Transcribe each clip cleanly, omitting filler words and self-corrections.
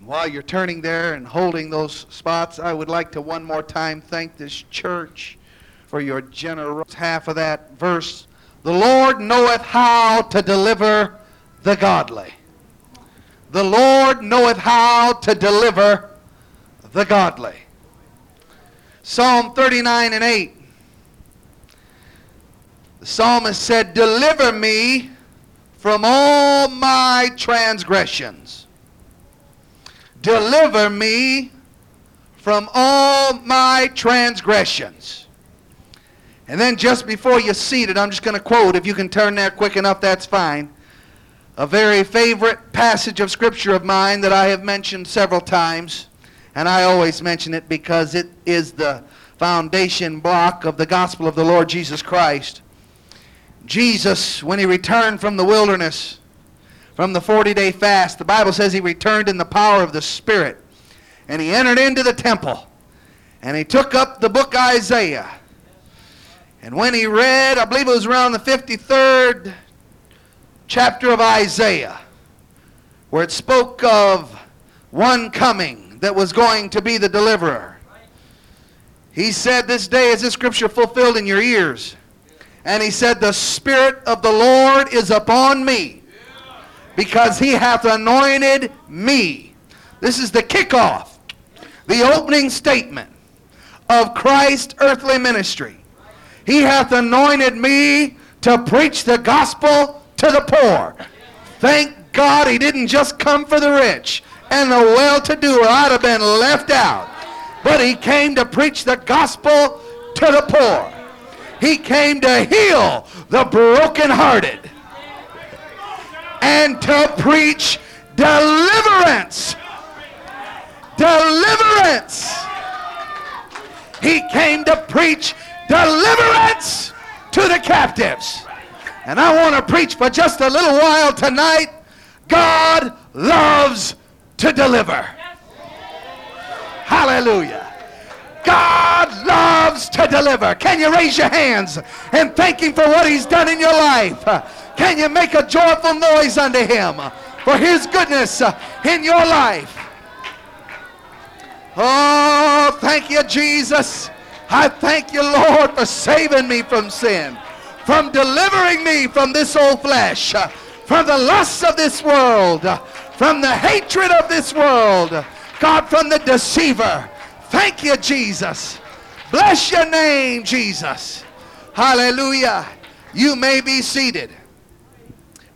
And while you're turning there and holding those spots, I would like to one more time thank this church for your generosity. Half of that verse, the Lord knoweth how to deliver the godly. The Lord knoweth how to deliver the godly. Psalm 39:8. The psalmist said, deliver me from all my transgressions. Deliver me from all my transgressions. And then just before you're seated, I'm just going to quote, if you can turn there quick enough, that's fine. A very favorite passage of Scripture of mine that I have mentioned several times, and I always mention it because it is the foundation block of the gospel of the Lord Jesus Christ. Jesus, when he returned from the wilderness, from the 40-day fast, the Bible says he returned in the power of the Spirit, and he entered into the temple, and he took up the book Isaiah. And when he read, I believe it was around the 53rd chapter of Isaiah, where it spoke of one coming that was going to be the deliverer. He said, this day is this scripture fulfilled in your ears. And he said, the Spirit of the Lord is upon me, because he hath anointed me. This is the kickoff, the opening statement of Christ's earthly ministry. He hath anointed me to preach the gospel to the poor. Thank God he didn't just come for the rich and the well-to-do, or I'd have been left out. But he came to preach the gospel to the poor. He came to heal the brokenhearted and to preach deliverance. Deliverance. He came to preach deliverance to the captives. And I want to preach for just a little while tonight. God loves to deliver. Hallelujah. God loves to deliver. Can you raise your hands and thank him for what he's done in your life? Can you make a joyful noise unto him for his goodness in your life? Oh, thank you, Jesus. I thank you, Lord, for saving me from sin, from delivering me from this old flesh, from the lusts of this world, from the hatred of this world, God, from the deceiver. Thank you, Jesus. Bless your name, Jesus. Hallelujah. You may be seated.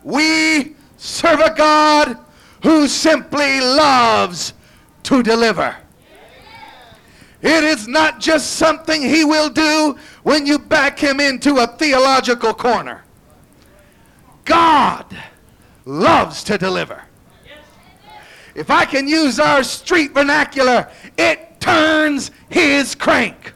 We serve a God who simply loves to deliver. It is not just something he will do when you back him into a theological corner. God loves to deliver. If I can use our street vernacular, it turns his crank.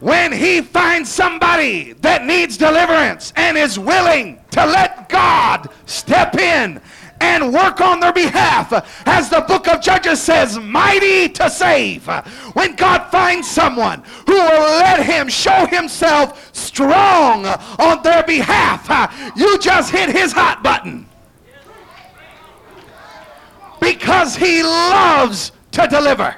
When he finds somebody that needs deliverance and is willing to let God step in and work on their behalf, as the book of Judges says, mighty to save. When God finds someone who will let him show himself strong on their behalf, you just hit his hot button. Because he loves to deliver.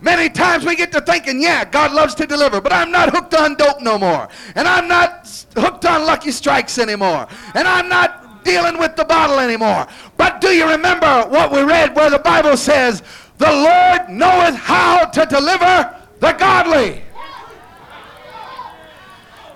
Many times we get to thinking, yeah, God loves to deliver, but I'm not hooked on dope no more, and I'm not hooked on Lucky Strikes anymore, and I'm not dealing with the bottle anymore. But do you remember what we read where the Bible says, the Lord knoweth how to deliver the godly?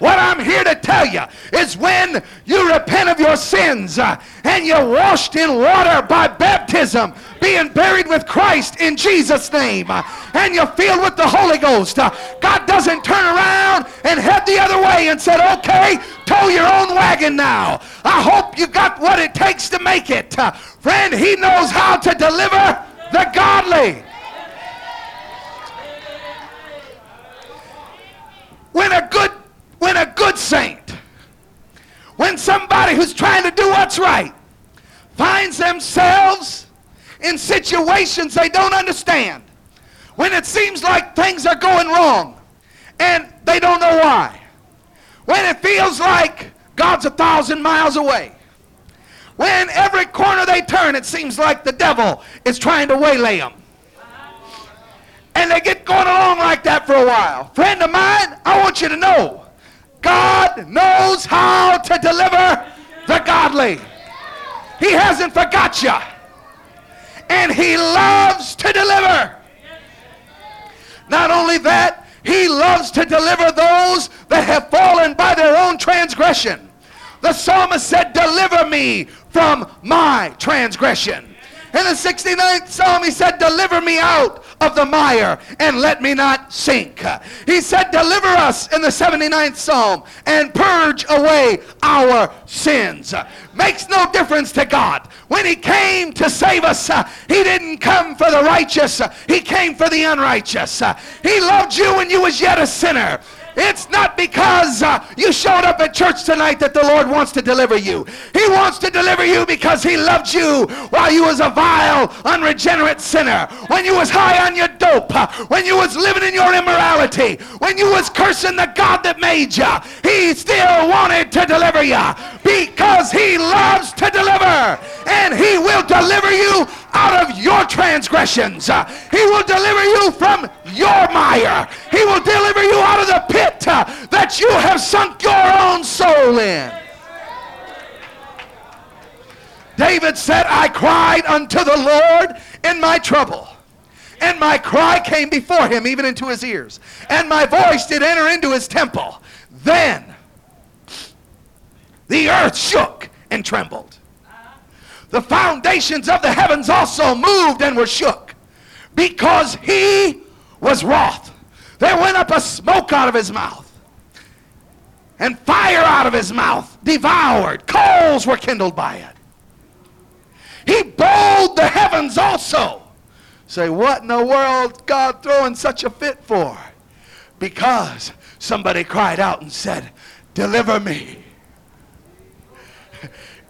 What I'm here to tell you is when you repent of your sins and you're washed in water by baptism, being buried with Christ in Jesus' name, and you're filled with the Holy Ghost, God doesn't turn around and head the other way and said, okay, tow your own wagon now. I hope you got what it takes to make it. Friend, he knows how to deliver the godly. When a good saint, when somebody who's trying to do what's right finds themselves in situations they don't understand, when it seems like things are going wrong and they don't know why, when it feels like God's 1,000 miles away, When every corner they turn, it seems like the devil is trying to waylay them. And they get going along like that for a while. Friend of mine, I want you to know, God knows how to deliver the godly. He hasn't forgot you. And he loves to deliver. Not only that, he loves to deliver those that have fallen by their own transgression. The psalmist said, deliver me from my transgression. In the 69th Psalm, he said, deliver me out of the mire and let me not sink. He said, deliver us in the 79th Psalm and purge away our sins. Makes no difference to God. When he came to save us, he didn't come for the righteous. He came for the unrighteous. He loved you when you was yet a sinner. It's not because you showed up at church tonight that the Lord wants to deliver you. He wants to deliver you because he loved you while you was a vile, unregenerate sinner. When you was high on your dope, when you was living in your immorality, when you was cursing the God that made you, he still wanted to deliver you because he loves to deliver. And he will deliver you out of your transgressions. He will deliver you from your mire. He will deliver you out of the pit that you have sunk your own soul in. David said, I cried unto the Lord in my trouble, and my cry came before him, even into his ears, and my voice did enter into his temple. Then the earth shook and trembled. The foundations of the heavens also moved and were shook, because he was wroth. There went up a smoke out of his mouth, and fire out of his mouth devoured. Coals were kindled by it. He bowled the heavens also. Say, what in the world God throwing such a fit for? Because somebody cried out and said, deliver me.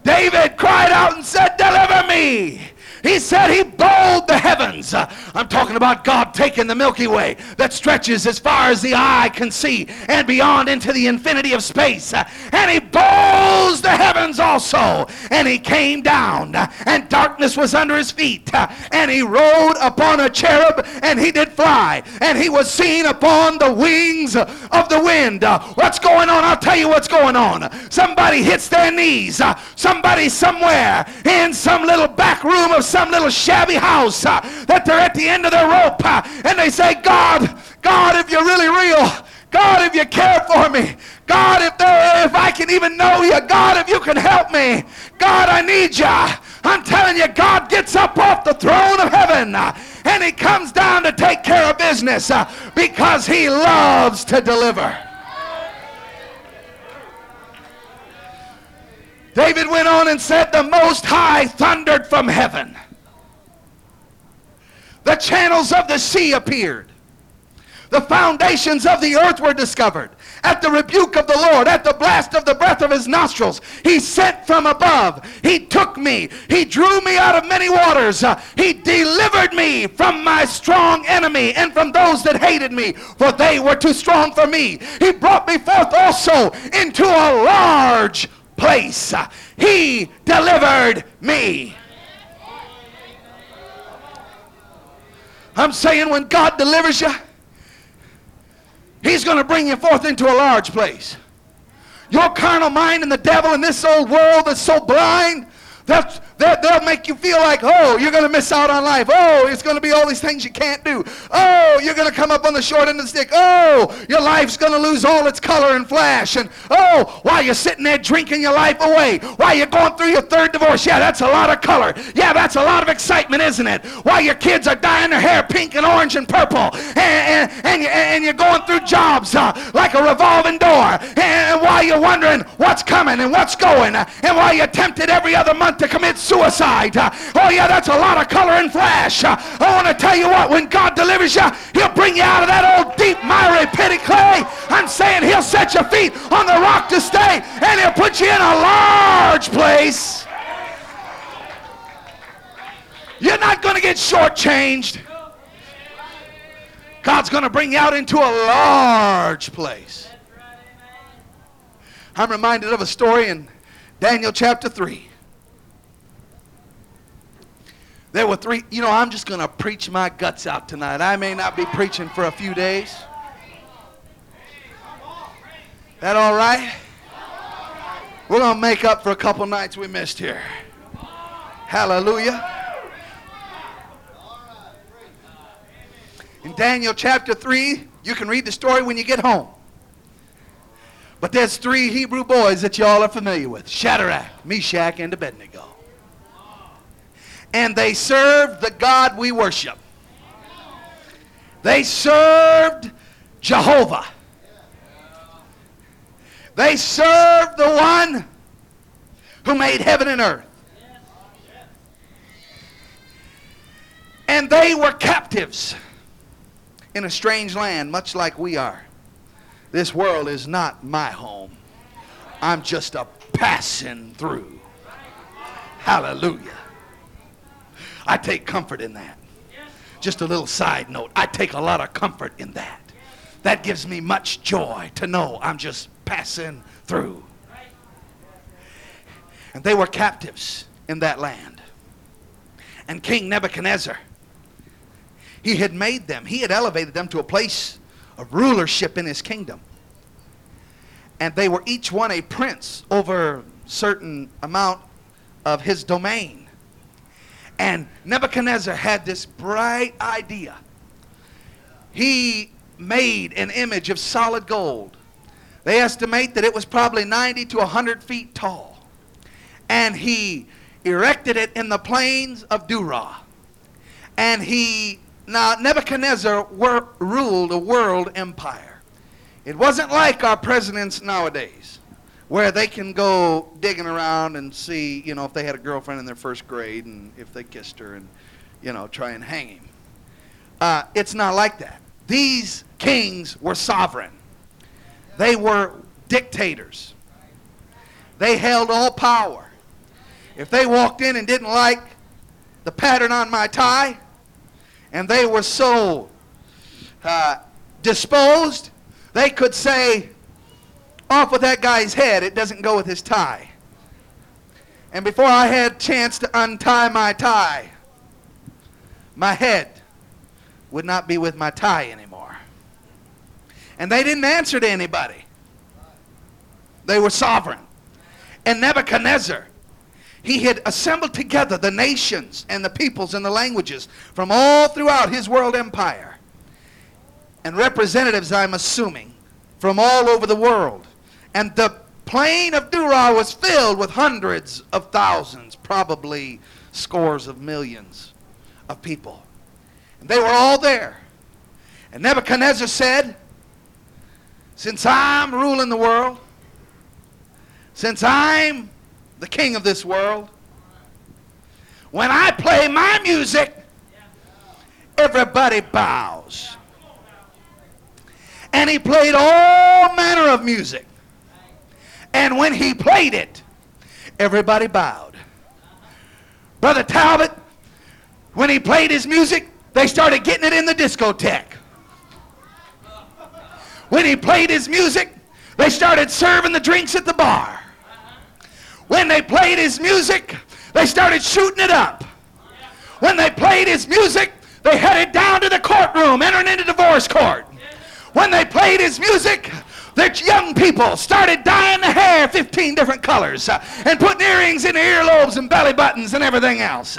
David cried out and said, deliver me. He said he bowled the heavens. I'm talking about God taking the Milky Way that stretches as far as the eye can see and beyond into the infinity of space. And he bowls the heavens also. And he came down, and darkness was under his feet. And he rode upon a cherub, and he did fly. And he was seen upon the wings of the wind. What's going on? I'll tell you what's going on. Somebody hits their knees. Somebody somewhere in some little back room of some little shabby house that they're at the end of their rope, and they say, God, if you're really real, God, if you care for me, God, if I can even know you, God, if you can help me, God, I need you. I'm telling you, God gets up off the throne of heaven, and he comes down to take care of business, because he loves to deliver. David went on and said, the Most High thundered from heaven. The channels of the sea appeared. The foundations of the earth were discovered. At the rebuke of the Lord, at the blast of the breath of his nostrils, he sent from above. He took me. He drew me out of many waters. He delivered me from my strong enemy and from those that hated me, for they were too strong for me. He brought me forth also into a large place. He delivered me. I'm saying, when God delivers you, he's going to bring you forth into a large place. Your carnal mind and the devil in this old world that's so blind, they'll make you feel like, oh, you're going to miss out on life. Oh, it's going to be all these things you can't do. Oh, you're going to come up on the short end of the stick. Oh, your life's going to lose all its color and flash. And oh, while you're sitting there drinking your life away, while you're going through your third divorce, yeah, that's a lot of color. Yeah, that's a lot of excitement, isn't it? While your kids are dyeing their hair pink and orange and purple, and you're going through jobs like a revolving door, and while you're wondering what's coming and what's going, and while you're tempted every other month to commit suicide. Oh yeah, that's a lot of color and flash. I want to tell you what, when God delivers you, he'll bring you out of that old deep miry pity clay. I'm saying he'll set your feet on the rock to stay, and he'll put you in a large place. You're not going to get shortchanged. God's going to bring you out into a large place. I'm reminded of a story in Daniel chapter 3. There were three. You know, I'm just going to preach my guts out tonight. I may not be preaching for a few days. That all right? We're going to make up for a couple nights we missed here. Hallelujah. In Daniel chapter 3, you can read the story when you get home. But there's three Hebrew boys that y'all are familiar with. Shadrach, Meshach, and Abednego. And they served the God we worship. They served Jehovah. They served the one who made heaven and earth. And they were captives in a strange land, much like we are. This world is not my home. I'm just a passing through. Hallelujah. I take comfort in that. Just a little side note. I take a lot of comfort in that. That gives me much joy to know I'm just passing through. And they were captives in that land. And King Nebuchadnezzar, he had made them. He had elevated them to a place of rulership in his kingdom. And they were each one a prince over a certain amount of his domain. And Nebuchadnezzar had this bright idea. He made an image of solid gold. They estimate that it was probably 90 to 100 feet tall. And he erected it in the plains of Dura. And now, Nebuchadnezzar ruled a world empire. It wasn't like our presidents nowadays, where they can go digging around and see, you know, if they had a girlfriend in their first grade and if they kissed her and, you know, try and hang him. It's not like that. These kings were sovereign. They were dictators. They held all power. If they walked in and didn't like the pattern on my tie, and they were so disposed, they could say, off with that guy's head, it doesn't go with his tie. And before I had a chance to untie my tie, my head would not be with my tie anymore. And they didn't answer to anybody. They were sovereign. And Nebuchadnezzar, he had assembled together the nations and the peoples and the languages from all throughout his world empire. And representatives, I'm assuming, from all over the world. And the plain of Dura was filled with hundreds of thousands, probably scores of millions of people. And they were all there. And Nebuchadnezzar said, since I'm ruling the world, since I'm the king of this world, when I play my music, everybody bows. And he played all manner of music. And when he played it, everybody bowed. Brother Talbot, when he played his music, they started getting it in the discotheque. When he played his music, they started serving the drinks at the bar. When they played his music, they started shooting it up. When they played his music, they headed down to the courtroom, entering into divorce court. When they played his music, their young people started dyeing the hair 15 different colors and putting earrings in their earlobes and belly buttons and everything else.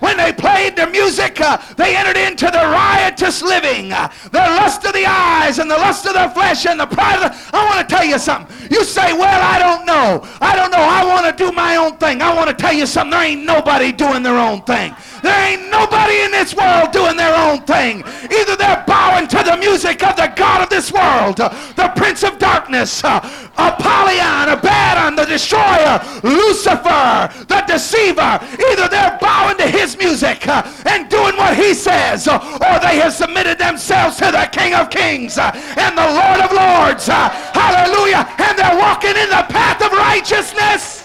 When they played their music, they entered into the riotous living, the lust of the eyes and the lust of the flesh and the pride of the... I want to tell you something. You say, well, I don't know. I want to do my own thing. I want to tell you something. There ain't nobody doing their own thing. There ain't nobody in this world doing their own thing. Either they're bowing to the music of the God of this world, the Prince of Darkness, Apollyon, Abaddon, the Destroyer, Lucifer, the Deceiver. Either they're bowing to his music and doing what he says, or they have submitted themselves to the King of Kings and the Lord of Lords. Hallelujah. And they're walking in the path of righteousness.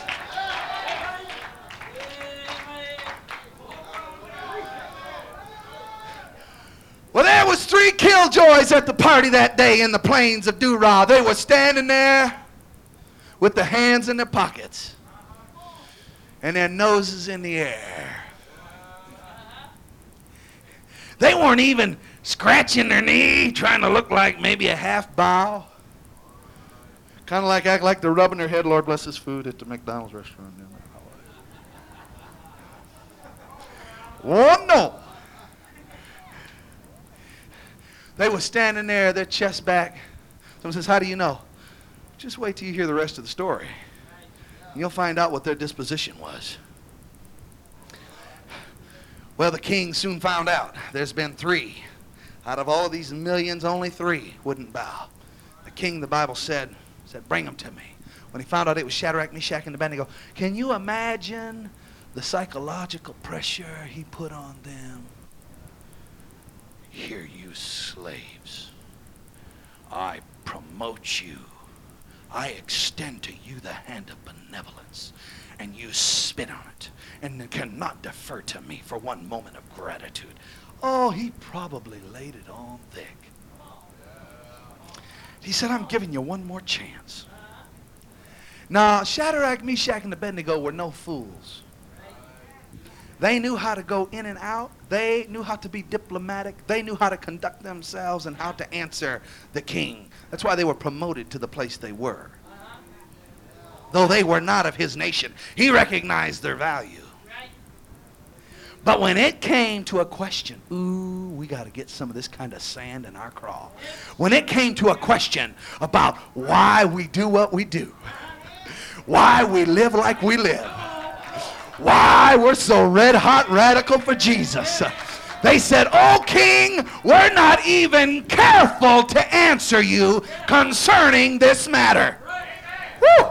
Well, there was three killjoys at the party that day in the plains of Dura. They were standing there with their hands in their pockets and their noses in the air. They weren't even scratching their knee, trying to look like maybe a half bow. Kind of like act like they're rubbing their head, Lord bless this food, at the McDonald's restaurant. Oh, no. They were standing there, their chest back. Someone says, how do you know? Just wait till you hear the rest of the story. You'll find out what their disposition was. Well, the king soon found out. There's been 3. Out of all of these millions, only 3 wouldn't bow. The king, the Bible said, bring them to me. When he found out it was Shadrach, Meshach, and Abednego, can you imagine the psychological pressure he put on them? Here, you slaves, I promote you. I extend to you the hand of benevolence, and you spit on it, and cannot defer to me for one moment of gratitude. Oh, he probably laid it on thick. He said, I'm giving you one more chance. Now, Shadrach, Meshach, and Abednego were no fools. They knew how to go in and out. They knew how to be diplomatic. They knew how to conduct themselves and how to answer the king. That's why they were promoted to the place they were. Though they were not of his nation, he recognized their value. But when it came to a question, ooh, we got to get some of this kind of sand in our crawl. When it came to a question about why we do what we do, why we live like we live, why we're so red hot radical for Jesus. They said, oh king, we're not even careful to answer you concerning this matter. Woo!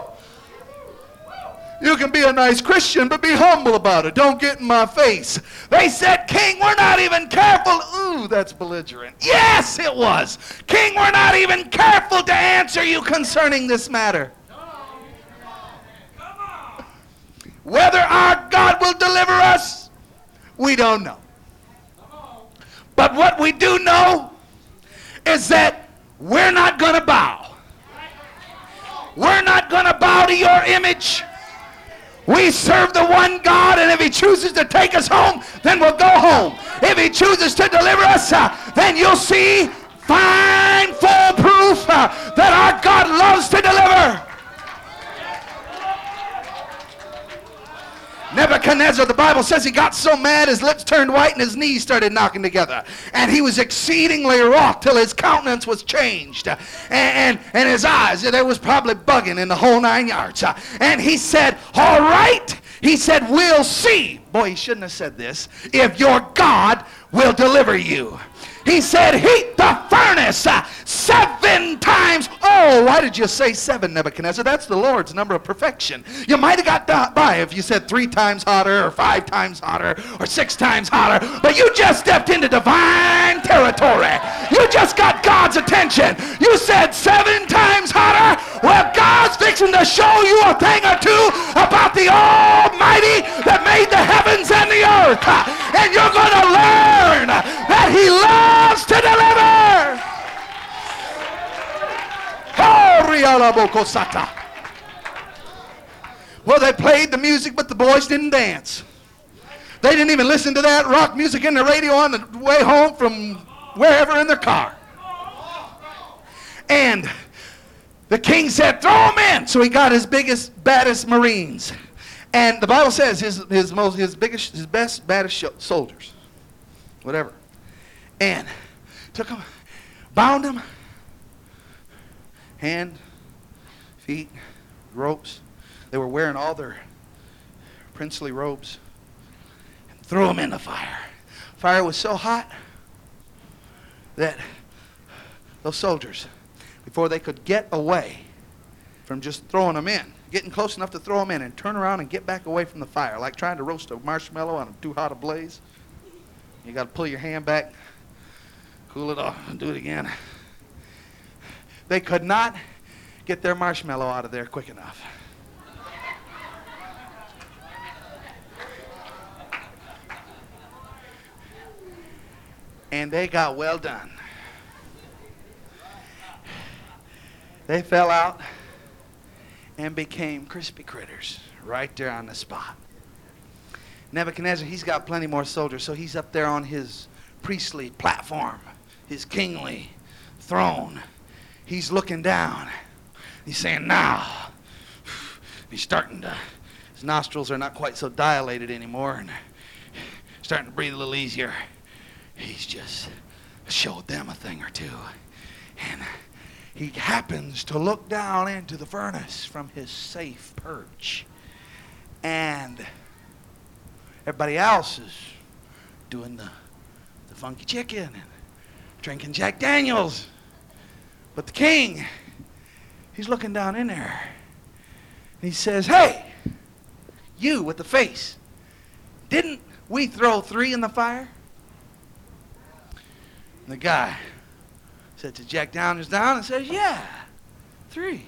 You can be a nice Christian, but be humble about it. Don't get in my face. They said, king, we're not even careful. Ooh, that's belligerent. Yes, it was. King, we're not even careful to answer you concerning this matter. Whether our God will deliver us, we don't know. But what we do know is that we're not going to bow. We're not going to bow to your image. We serve the one God, and if he chooses to take us home, then we'll go home. If he chooses to deliver us, then you'll see fine, foolproof that our God loves to deliver. Nebuchadnezzar, the Bible says, he got so mad his lips turned white and his knees started knocking together. And he was exceedingly wroth till his countenance was changed. And his eyes, there was probably bugging in the whole 9 yards. And he said, all right. He said, we'll see. Boy, he shouldn't have said this. If your God will deliver you. He said, heat the furnace 7 times. Oh, why did you say 7, Nebuchadnezzar? That's the Lord's number of perfection. You might have got by if you said 3 times hotter or 5 times hotter or 6 times hotter. But you just stepped into divine territory. You just got God's attention. You said 7 times hotter. Well, God's fixing to show you a thing or two about the Almighty that made the heavens and the earth. And you're going to learn that he loves to deliver. Well, they played the music, but the boys didn't dance. They didn't even listen to that rock music in the radio on the way home from wherever in their car. And the king said, throw them in. So he got his biggest, baddest Marines. And the Bible says his best, baddest soldiers. Whatever. And took him, bound him, hand, feet, ropes. They were wearing all their princely robes, and threw him in the fire. Fire was so hot that those soldiers, before they could get away from just throwing them in, getting close enough to throw them in and turn around and get back away from the fire, like trying to roast a marshmallow on too hot a blaze. You got to pull your hand back. Cool it off and do it again. They could not get their marshmallow out of there quick enough. And they got well done. They fell out and became crispy critters right there on the spot. Nebuchadnezzar, he's got plenty more soldiers, so he's up there on his priestly platform, his kingly throne. He's looking down. He's saying, now. He's starting to, his nostrils are not quite so dilated anymore and starting to breathe a little easier. He's just showed them a thing or two. And he happens to look down into the furnace from his safe perch. And everybody else is doing the funky chicken and drinking Jack Daniels. But the king, he's looking down in there. And he says, hey, you with the face, didn't we throw 3 in the fire? And the guy said to Jack Daniels down and says, yeah, 3.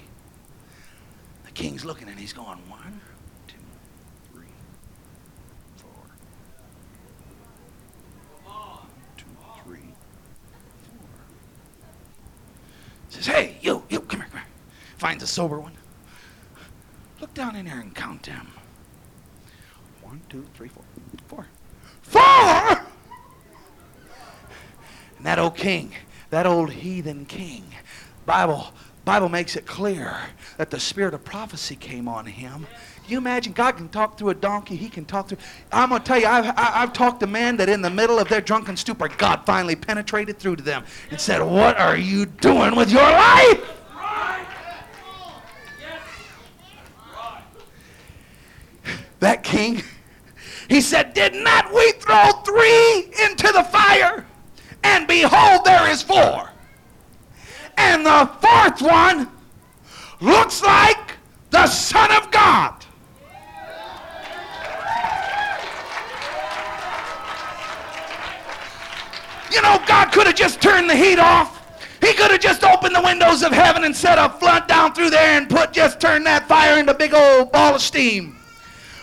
The king's looking and he's going, 1, 2, 3, 4. 1, 2, 3, 4. Says, hey, you, come here. Finds a sober one. Look down in there and count them. 1, 2, 3, 4. 4! And that old king, that old heathen king, Bible makes it clear that the spirit of prophecy came on him. You imagine God can talk through a donkey, he can talk through... I'm going to tell you, I've talked to men that in the middle of their drunken stupor, God finally penetrated through to them and said, what are you doing with your life? That king, he said, did not we throw 3 into the fire? And behold, there is 4. And the 4th one looks like the Son of God. You know, God could have just turned the heat off. He could have just opened the windows of heaven and set a flood down through there and turned that fire into a big old ball of steam.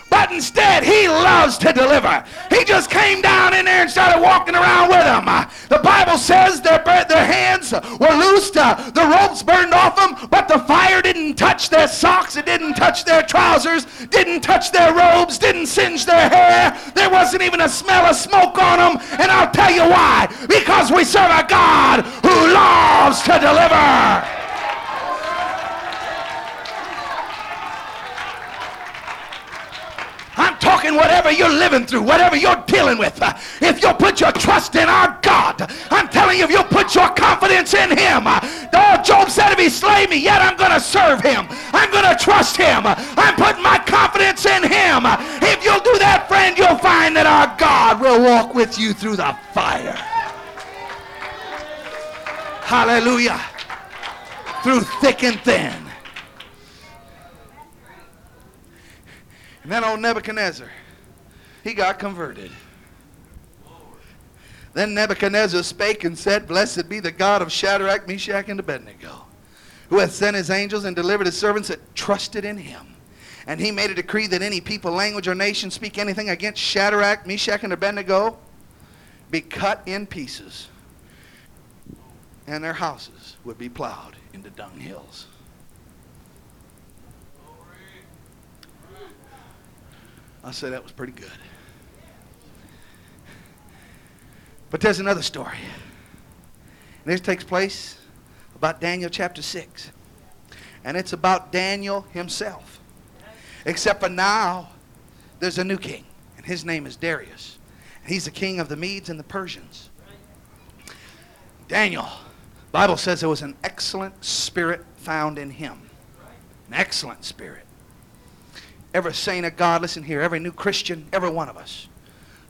But instead, he loves to deliver. He just came down in there and started walking around with them. The Bible says their hands were loosed. The ropes burned off them, but the fire didn't touch their socks. It didn't touch their trousers. Didn't touch their robes. Didn't singe their hair. There wasn't even a smell of smoke on them. And I'll tell you why. Because we serve a God who loves to deliver. Talking whatever you're living through, whatever you're dealing with, if you'll put your trust in our God, I'm telling you, if you'll put your confidence in him, Job said, if he slay me, yet I'm going to serve him. I'm going to trust him. I'm putting my confidence in him. If you'll do that, friend, you'll find that our God will walk with you through the fire. Hallelujah. Through thick and thin. And then old Nebuchadnezzar, he got converted. Lord. Then Nebuchadnezzar spake and said, blessed be the God of Shadrach, Meshach, and Abednego, who hath sent his angels and delivered his servants that trusted in him. And he made a decree that any people, language, or nation speak anything against Shadrach, Meshach, and Abednego be cut in pieces, and their houses would be plowed into dunghills. I'll say that was pretty good. But there's another story. And this takes place about Daniel chapter 6. And it's about Daniel himself. Except for now, there's a new king. And his name is Darius. And he's the king of the Medes and the Persians. Daniel, the Bible says there was an excellent spirit found in him. An excellent spirit. Every saint of God, listen here, every new Christian, every one of us,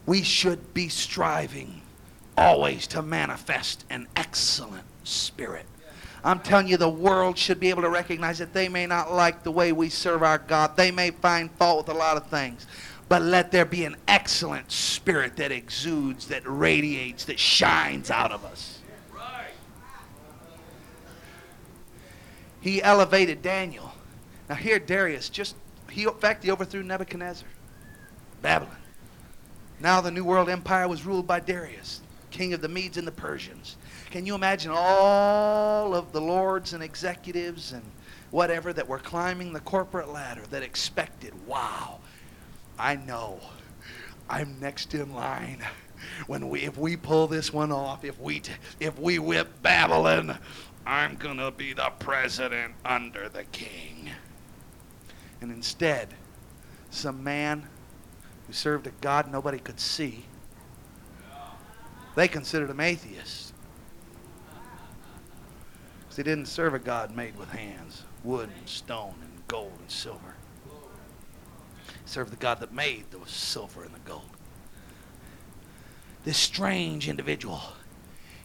we should be striving always to manifest an excellent spirit. I'm telling you, the world should be able to recognize that they may not like the way we serve our God. They may find fault with a lot of things. But let there be an excellent spirit that exudes, that radiates, that shines out of us. He elevated Daniel. Now here Darius just... In fact, he overthrew Nebuchadnezzar, Babylon. Now the New World Empire was ruled by Darius, king of the Medes and the Persians. Can you imagine all of the lords and executives and whatever that were climbing the corporate ladder that expected, wow, I know, I'm next in line. if we pull this one off, if we whip Babylon, I'm going to be the president under the king. And instead, some man who served a God nobody could see, they considered him atheist. Because he didn't serve a God made with hands, wood and stone and gold and silver. He served the God that made the silver and the gold. This strange individual,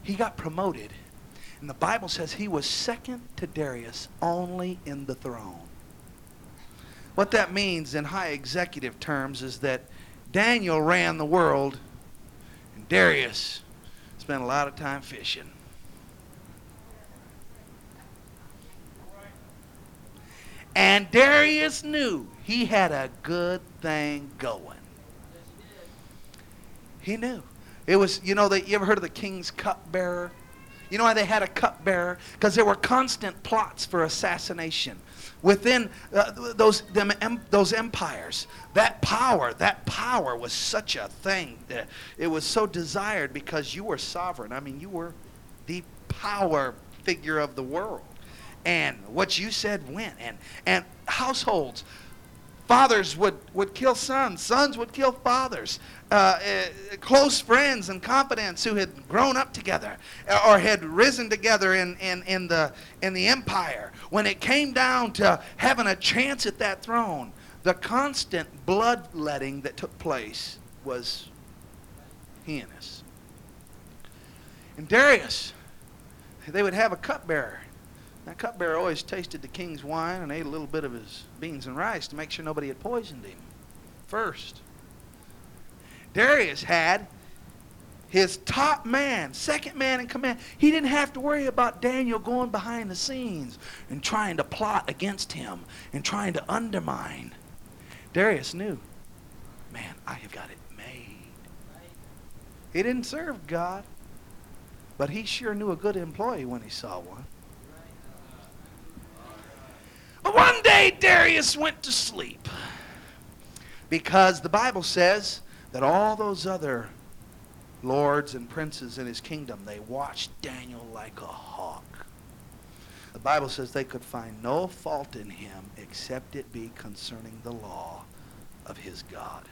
he got promoted. And the Bible says he was second to Darius only in the throne. What that means in high executive terms is that Daniel ran the world and Darius spent a lot of time fishing. And Darius knew he had a good thing going. He knew. It was, you ever heard of the king's cupbearer? You know why they had a cupbearer? Because there were constant plots for assassination within those empires. That power was such a thing that it was so desired because you were sovereign. I mean, you were the power figure of the world, and what you said went. And households, fathers would kill sons. Sons would kill fathers. Close friends and confidants who had grown up together or had risen together in the empire. When it came down to having a chance at that throne, the constant bloodletting that took place was heinous. And Darius, they would have a cupbearer. That cupbearer always tasted the king's wine and ate a little bit of his beans and rice to make sure nobody had poisoned him first. Darius had his top man, second man in command. He didn't have to worry about Daniel going behind the scenes and trying to plot against him and trying to undermine. Darius knew, man, I have got it made. He didn't serve God, but he sure knew a good employee when he saw one. One day Darius went to sleep because the Bible says that all those other lords and princes in his kingdom, they watched Daniel like a hawk. The Bible says they could find no fault in him except it be concerning the law of his God.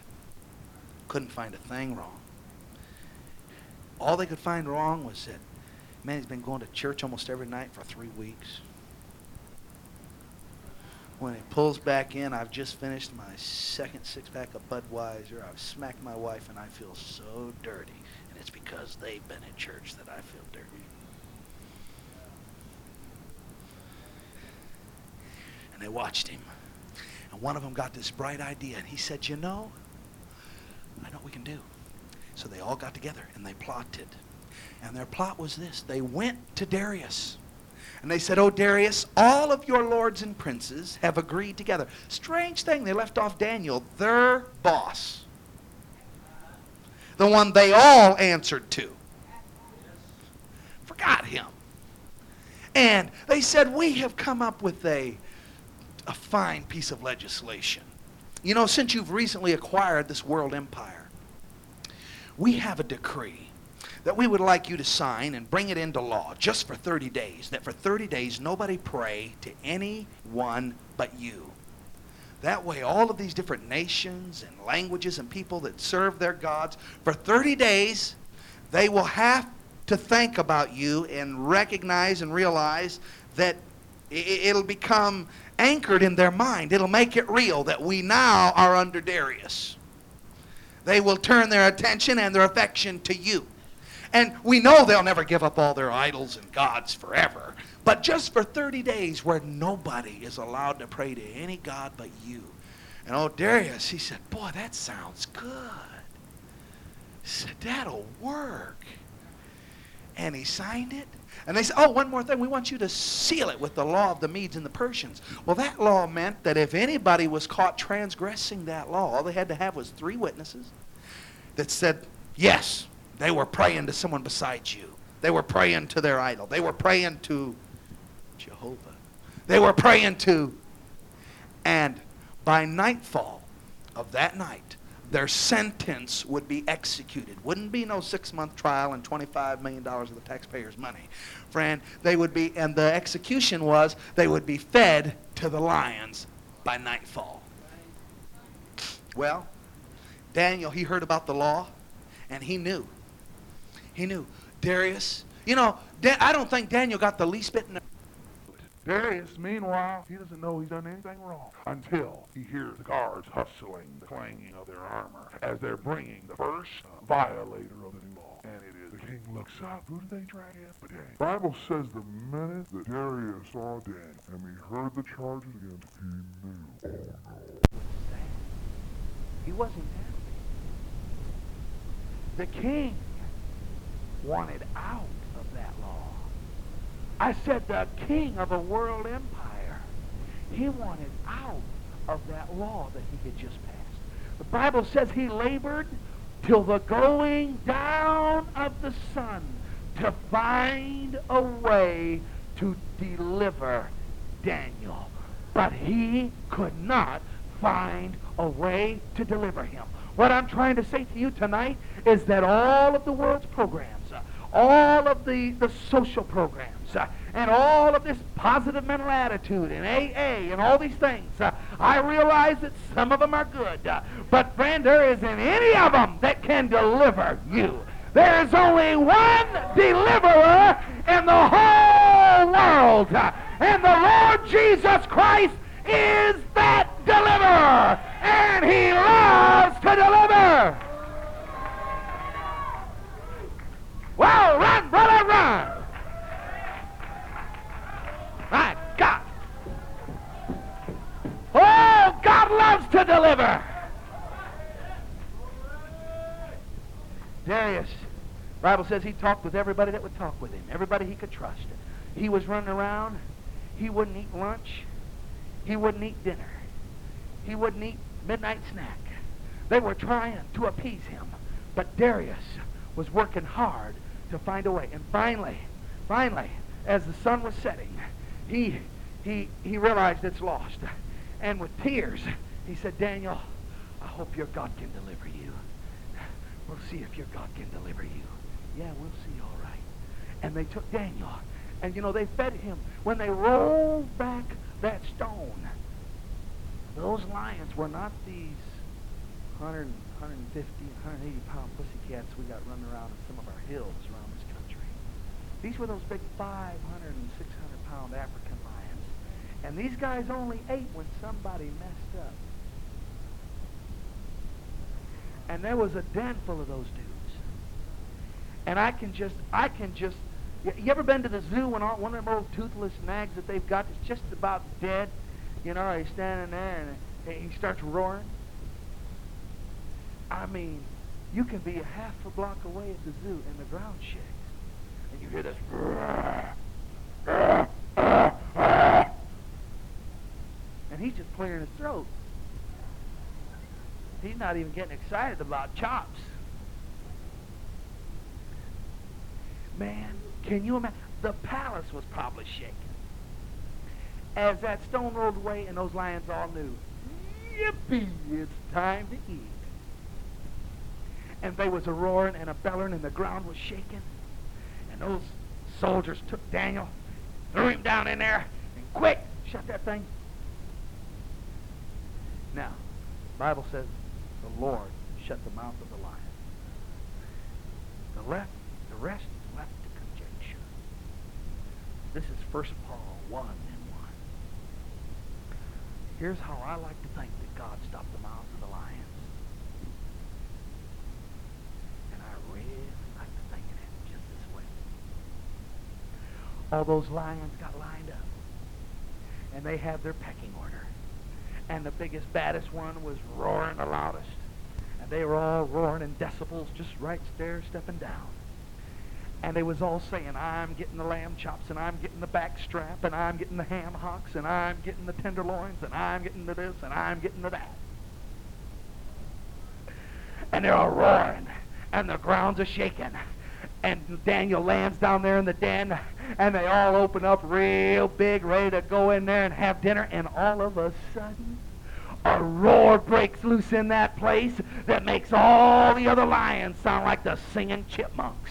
Couldn't find a thing wrong. All they could find wrong was that, man, he's been going to church almost every night for 3 weeks. When it pulls back in, I've just finished my second six-pack of Budweiser. I've smacked my wife, and I feel so dirty. And it's because they've been at church that I feel dirty. And they watched him. And one of them got this bright idea. And he said, I know what we can do. So they all got together, and they plotted. And their plot was this. They went to Darius. And they said, oh, Darius, all of your lords and princes have agreed together. Strange thing, they left off Daniel, their boss. The one they all answered to. Forgot him. And they said, we have come up with a fine piece of legislation. Since you've recently acquired this world empire, we have a decree that we would like you to sign and bring it into law just for 30 days, that for 30 days nobody pray to anyone but you. That way all of these different nations and languages and people that serve their gods, for 30 days they will have to think about you and recognize and realize that it'll become anchored in their mind. It'll make it real that we now are under Darius. They will turn their attention and their affection to you. And we know they'll never give up all their idols and gods forever. But just for 30 days where nobody is allowed to pray to any god but you. And old Darius, he said, boy, that sounds good. He said, that'll work. And he signed it. And they said, oh, one more thing. We want you to seal it with the law of the Medes and the Persians. Well, that law meant that if anybody was caught transgressing that law, all they had to have was 3 witnesses that said, yes, they were praying to someone besides you. They were praying to their idol. They were praying to Jehovah. They were praying to. And by nightfall of that night, their sentence would be executed. Wouldn't be no 6-month trial and $25 million of the taxpayers' money. Friend, they would be, and the execution was, they would be fed to the lions by nightfall. Well, Daniel, he heard about the law, and he knew. He knew. Darius, you know, I don't think Daniel got the least bit nervous. Darius, meanwhile, he doesn't know he's done anything wrong until he hears the guards hustling the clanging of their armor as they're bringing the first violator of the new law. And it is, the king looks up. Who do they drag in? But Daniel. The Bible says the minute that Darius saw Daniel and he heard the charges against him, he knew. Oh, no. He wasn't happy. The king wanted out of that law. I said the king of a world empire. He wanted out of that law that he had just passed. The Bible says he labored till the going down of the sun to find a way to deliver Daniel. But he could not find a way to deliver him. What I'm trying to say to you tonight is that all of the world's programs, all of the social programs, and all of this positive mental attitude and AA and all these things, I realize that some of them are good, but friend, there isn't any of them that can deliver you. There is only one deliverer in the whole world, and the Lord Jesus Christ is that deliverer, and he loves to deliver. Well, run, brother, run. My God. Oh, God loves to deliver. Darius, the Bible says he talked with everybody that would talk with him, everybody he could trust. He was running around. He wouldn't eat lunch. He wouldn't eat dinner. He wouldn't eat midnight snack. They were trying to appease him, but Darius was working hard to find a way. And finally, as the sun was setting, he realized it's lost. And with tears, he said, Daniel, I hope your God can deliver you. We'll see if your God can deliver you. Yeah, we'll see, all right. And they took Daniel, and you know, they fed him. When they rolled back that stone, those lions were not these 100, 150, 180-pound pussycats we got running around in some of our hills around this country. These were those big 500 and 600-pound African lions. And these guys only ate when somebody messed up. And there was a den full of those dudes. And I can just, you ever been to the zoo when one of them old toothless nags that they've got is just about dead? You know, he's standing there and he starts roaring. I mean, you can be a half a block away at the zoo and the ground shakes. And you hear this. And he's just clearing his throat. He's not even getting excited about chops. Man, can you imagine? The palace was probably shaking. As that stone rolled away and those lions all knew, yippee, it's time to eat. And there was a roaring and a bellowing and the ground was shaking. And those soldiers took Daniel, threw him down in there, and quick, shut that thing. Now, the Bible says the Lord shut the mouth of the lion. The rest is left to conjecture. This is 1 Paul 1. Here's how I like to think that God stopped the mouths of the lions. And I really like to think it happened just this way. All those lions got lined up. And they had their pecking order. And the biggest, baddest one was roaring the loudest. And they were all roaring in decibels, just right stairs, stepping down. And they was all saying, I'm getting the lamb chops, and I'm getting the back strap, and I'm getting the ham hocks, and I'm getting the tenderloins, and I'm getting the this, and I'm getting the that. And they're all roaring, and the grounds are shaking. And Daniel lands down there in the den, and they all open up real big, ready to go in there and have dinner. And all of a sudden, a roar breaks loose in that place that makes all the other lions sound like the singing chipmunks.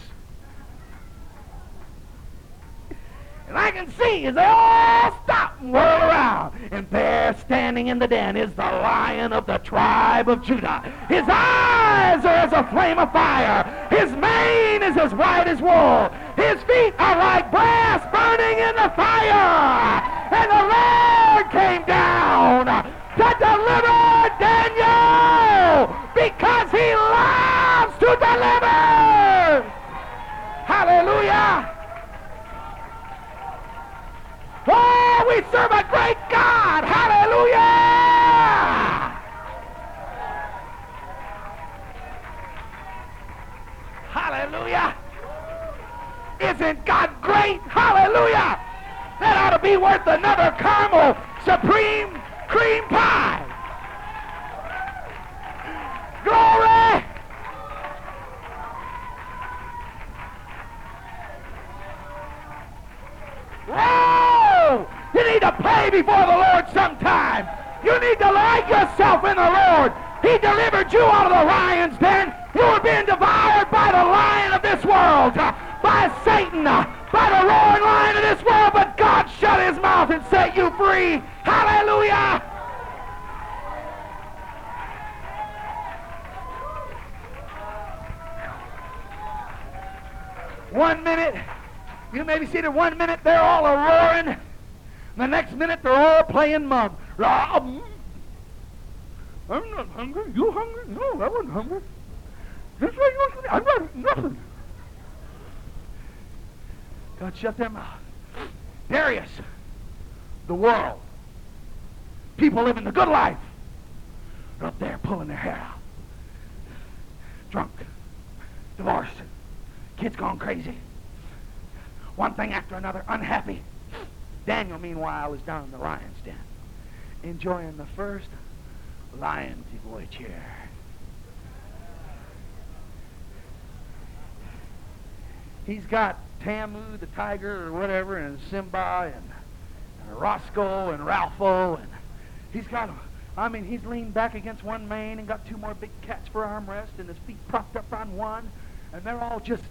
And I can see as they all stop and whirl around, and there standing in the den is the Lion of the tribe of Judah. His eyes are as a flame of fire. His mane is as white as wool. His feet are like brass burning in the fire. And the Lord came down to deliver Daniel because he loves to deliver. Hallelujah. Oh, we serve a great God. Hallelujah. Hallelujah. Isn't God great? Hallelujah. That ought to be worth another caramel supreme cream pie. Glory. Whoa! You need to pray before the Lord sometime. You need to delight yourself in the Lord. He delivered you out of the lion's den. You were being devoured by the lion of this world, by Satan, by the roaring lion of this world, but God shut his mouth and set you free. Hallelujah! One minute, you may be seated. One minute, they're all a-roaring. The next minute, they're all playing mum. I'm not hungry. You hungry? No, I wasn't hungry. Just like you said, I'm not nothing. God shut their mouth. Darius, the world. People living the good life. They're up there pulling their hair out. Drunk. Divorced. Kids gone crazy. One thing after another, unhappy. Daniel, meanwhile, is down in the lion's den, enjoying the first lion devoid chair. He's got Tamu the tiger or whatever, and Simba, and Roscoe, and Ralpho, and he's got them. I mean, he's leaned back against one mane and got two more big cats for armrest, and his feet propped up on one, and they're all just,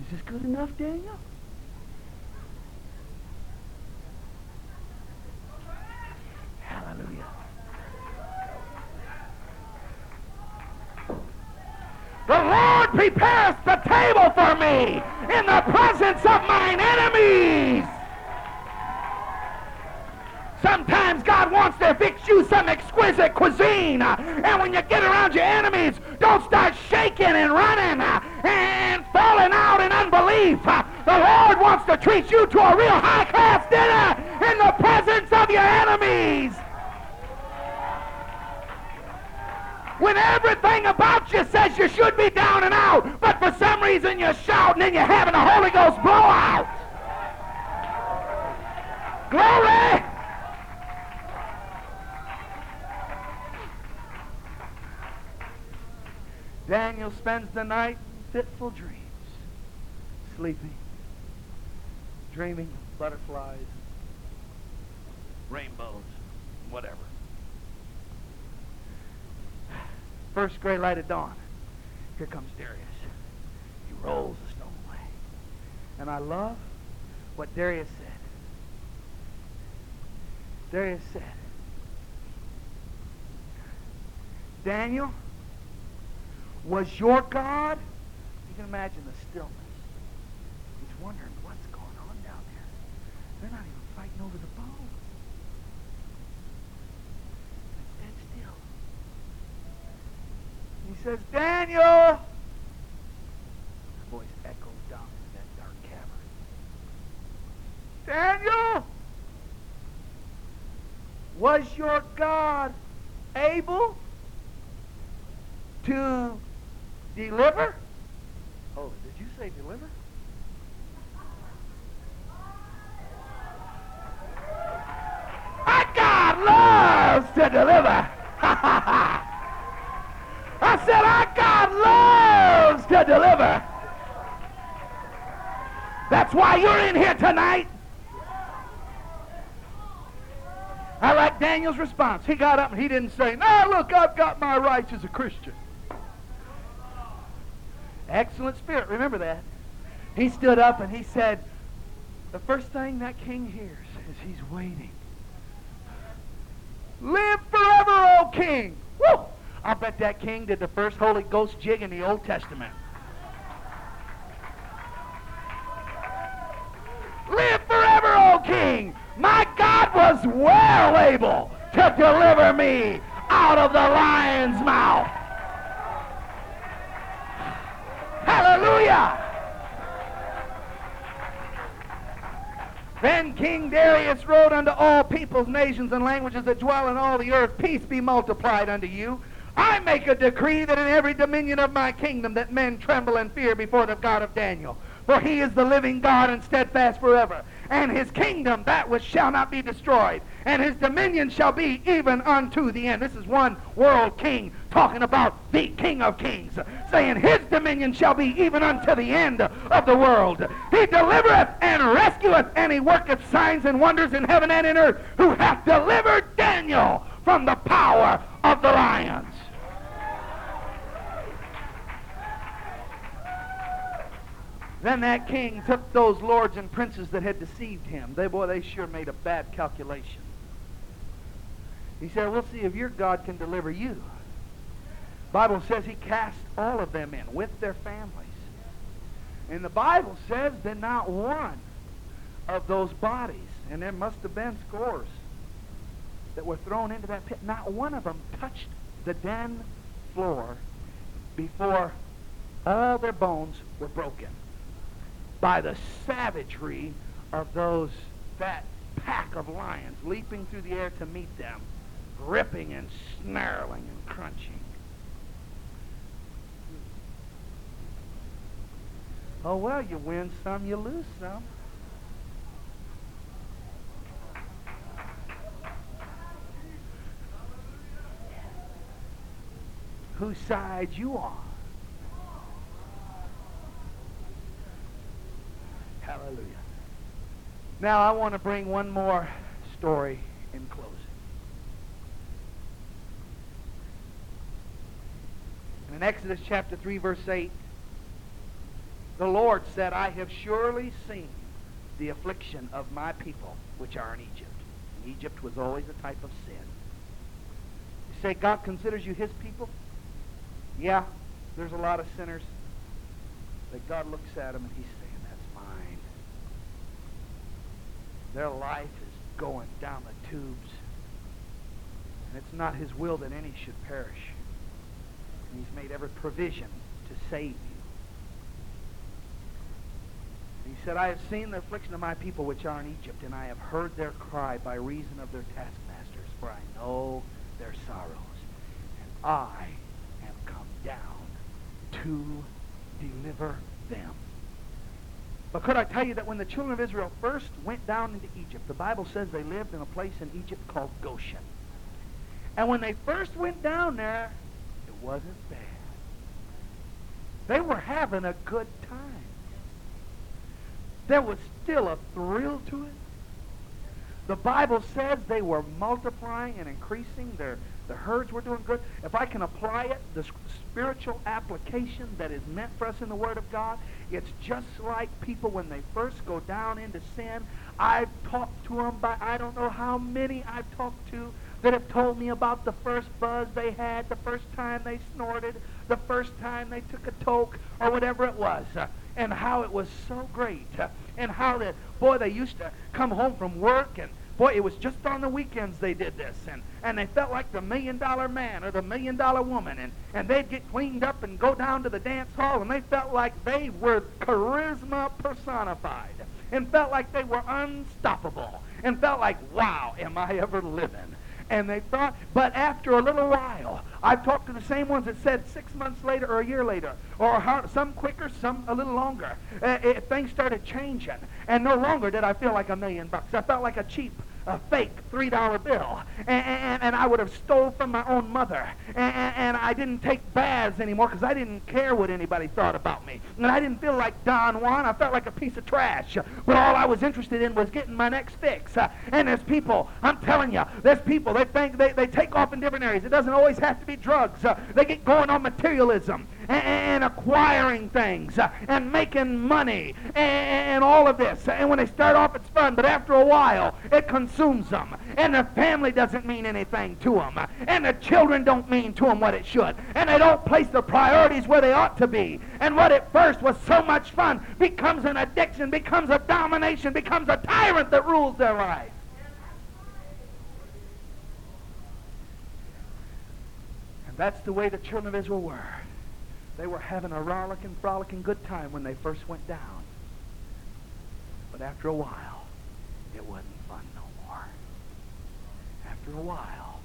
is this good enough, Daniel? Hallelujah. The Lord prepares the table for me in the presence of mine enemies. Sometimes God wants to fix you some exquisite cuisine. And when you get around your enemies, don't start shaking and running and falling out in unbelief. The Lord wants to treat you to a real high-class dinner in the presence of your enemies. When everything about you says you should be down and out, but for some reason you're shouting and you're having a Holy Ghost blowout. Glory! Daniel spends the night in fitful dreams, sleeping, dreaming of butterflies, rainbows, whatever. First gray light of dawn, here comes Darius. He rolls the stone away. And I love what Darius said. Darius said, Daniel, was your God? You can imagine the stillness. He's wondering what's going on down there. They're not even fighting over the bones. It's dead still. He says, Daniel! His voice echoes down in that dark cavern. Daniel! Was your God able to deliver? Oh, did you say deliver? Our God loves to deliver. I said our God loves to deliver. That's why you're in here tonight. I like Daniel's response. He got up and he didn't say, "No, look, I've got my rights as a Christian." Excellent spirit, remember that. He stood up and he said, the first thing that king hears is he's waiting. "Live forever, O king!" Woo! I bet that king did the first Holy Ghost jig in the Old Testament. "Live forever, O king! My God was well able to deliver me out of the lion's mouth." Hallelujah! "Then King Darius wrote unto all peoples, nations, and languages that dwell in all the earth, peace be multiplied unto you. I make a decree that in every dominion of my kingdom that men tremble and fear before the God of Daniel. For he is the living God and steadfast forever. And his kingdom that which shall not be destroyed. And his dominion shall be even unto the end." This is one world king talking about the King of Kings, saying his dominion shall be even unto the end of the world. "He delivereth and rescueth, and he worketh signs and wonders in heaven and in earth, who hath delivered Daniel from the power of the lions." Then that king took those lords and princes that had deceived him. They sure made a bad calculation. He said, "We'll see if your God can deliver you." Bible says he cast all of them in with their families. And the Bible says that not one of those bodies, and there must have been scores that were thrown into that pit, not one of them touched the den floor before all their bones were broken by the savagery of that pack of lions leaping through the air to meet them, ripping and snarling and crunching. Oh, well, you win some, you lose some. Whose side you on? Hallelujah. Now I want to bring one more story in closing. And in Exodus chapter 3, verse 8, the Lord said, "I have surely seen the affliction of my people which are in Egypt." And Egypt was always a type of sin. You say God considers you his people? Yeah, there's a lot of sinners that God looks at them and he's saying, "That's mine. Their life is going down the tubes. And it's not his will that any should perish. And he's made every provision to save you." He said, "I have seen the affliction of my people which are in Egypt, and I have heard their cry by reason of their taskmasters, for I know their sorrows, and I am come down to deliver them." But could I tell you that when the children of Israel first went down into Egypt, the Bible says they lived in a place in Egypt called Goshen. And when they first went down there, it wasn't bad. They were having a good time. There was still a thrill to it. The Bible says they were multiplying and increasing. The herds were doing good. If I can apply it, the spiritual application that is meant for us in the Word of God, it's just like people when they first go down into sin. I've talked to them by I don't know how many I've talked to that have told me about the first buzz they had, the first time they snorted, the first time they took a toke, or whatever it was. And how it was so great, and how that, boy, they used to come home from work, and boy, it was just on the weekends they did this, and they felt like the $1 million man or the $1 million woman, and they'd get cleaned up and go down to the dance hall, and they felt like they were charisma personified, and felt like they were unstoppable, and felt like, wow, am I ever living? And they thought, but after a little while, I've talked to the same ones that said 6 months later or a year later, or some quicker, some a little longer, things started changing. And no longer did I feel like $1 million bucks. I felt like a cheap a fake $3 bill, and I would have stole from my own mother, and I didn't take baths anymore because I didn't care what anybody thought about me, and I didn't feel like Don Juan. I felt like a piece of trash, but all I was interested in was getting my next fix. And there's people, I'm telling you, there's people, they think they take off in different areas. It doesn't always have to be drugs. They get going on materialism and acquiring things and making money and all of this. And when they start off, it's fun, but after a while, it consumes them. And the family doesn't mean anything to them. And the children don't mean to them what it should. And they don't place the priorities where they ought to be. And what at first was so much fun becomes an addiction, becomes a domination, becomes a tyrant that rules their life. And that's the way the children of Israel were. They were having a rollicking, frolicking good time when they first went down. But after a while, it wasn't fun no more. After a while,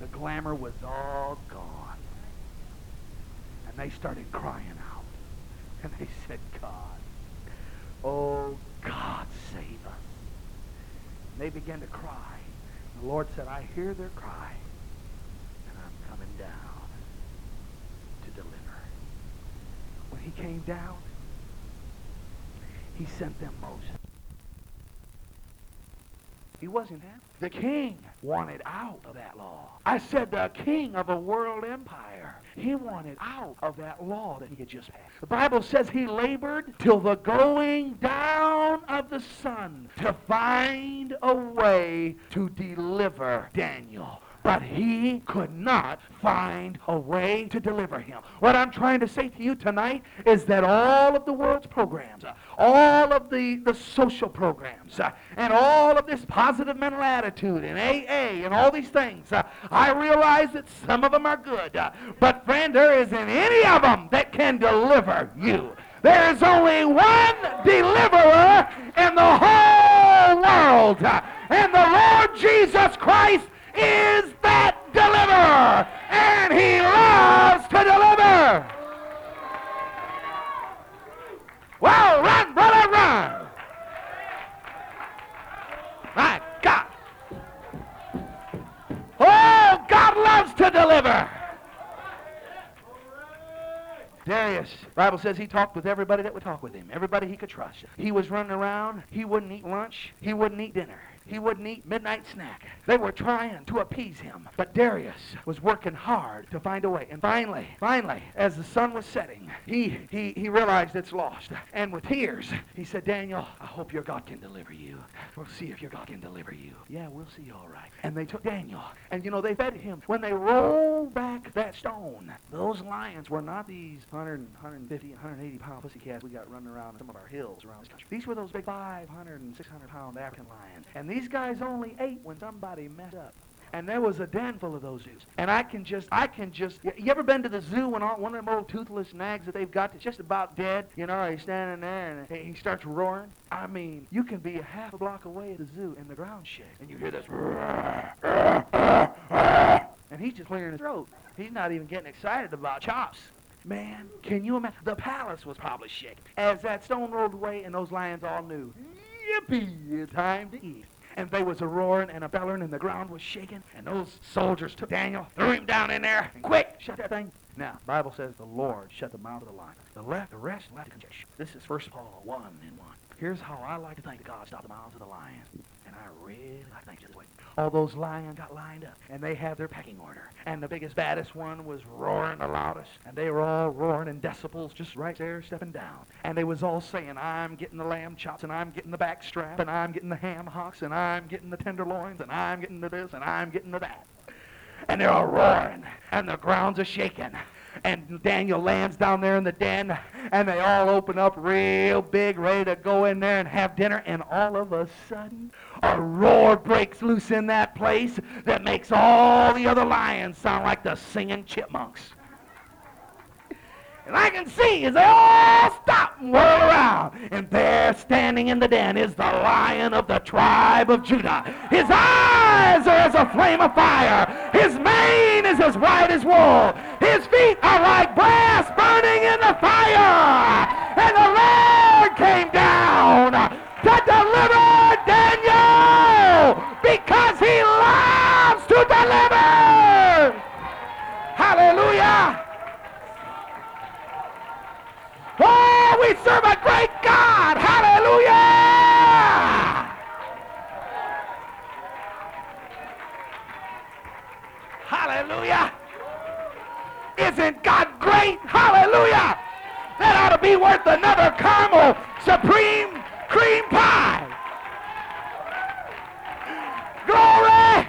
the glamour was all gone. And they started crying out. And they said, God, oh God, save us. And they began to cry. And the Lord said, I hear their cry, and I'm coming down. When he came down, he sent them Moses. He wasn't happy. The king wanted out of that law. I said the king of a world empire. He wanted out of that law that he had just passed. The Bible says he labored till the going down of the sun to find a way to deliver Daniel. But he could not find a way to deliver him. What I'm trying to say to you tonight is that all of the world's programs, all of the social programs, and all of this positive mental attitude and AA and all these things, I realize that some of them are good. But friend, there isn't any of them that can deliver you. There is only one deliverer in the whole world, and the Lord Jesus Christ is that deliverer, and he loves to deliver. Well, run, brother, run. My God. Oh, God loves to deliver. Darius, the Bible says he talked with everybody that would talk with him, everybody he could trust. He was running around. He wouldn't eat lunch. He wouldn't eat dinner. He wouldn't eat midnight snack. They were trying to appease him, but Darius was working hard to find a way. And finally, as the sun was setting, he realized it's lost. And with tears, he said, Daniel, I hope your God can deliver you. We'll see if your God can deliver you. Yeah, we'll see all right. And they took Daniel, and they fed him. When they rolled back that stone, those lions were not these 100, 150, 180-pound pussy cats we got running around some of our hills around this country. These were those big 500 and 600-pound African lions. And these guys only ate when somebody messed up. And there was a den full of those zoos. And I can just, you ever been to the zoo when one of them old toothless nags that they've got that's just about dead? He's standing there and he starts roaring. I mean, you can be a half a block away at the zoo and the ground shakes. And you hear this. And he's just clearing his throat. He's not even getting excited about chops. Man, can you imagine? The palace was probably shaking as that stone rolled away and those lions all knew. Yippee, time to eat. And they was a roaring and a bellowing and the ground was shaking. And those soldiers took Daniel, threw him down in there. And quick, shut that thing. Now, the Bible says the Lord shut the mouth of the lion. The rest left to conjecture. This is 1 Paul 1:1. Here's how I like to think God stopped the mouths of the lions. And I really like to think this way. All those lions got lined up, and they had their pecking order. And the biggest, baddest one was roaring the loudest. And they were all roaring in decibels, just right there, stepping down. And they was all saying, I'm getting the lamb chops, and I'm getting the back strap, and I'm getting the ham hocks, and I'm getting the tenderloins, and I'm getting the this, and I'm getting the that. And they're all roaring, and the grounds are shaking. And Daniel lands down there in the den, and they all open up real big, ready to go in there and have dinner. And all of a sudden, a roar breaks loose in that place that makes all the other lions sound like the singing chipmunks. And I can see as they all stop and whirl around, and there standing in the den is the lion of the tribe of Judah. His eyes are as a flame of fire. His mane is as white as wool. His feet are like brass burning in the fire. And the Lord came down to deliver Daniel. we serve a great God. Hallelujah! Hallelujah! Isn't God great? Hallelujah! That ought to be worth another caramel supreme cream pie. Glory!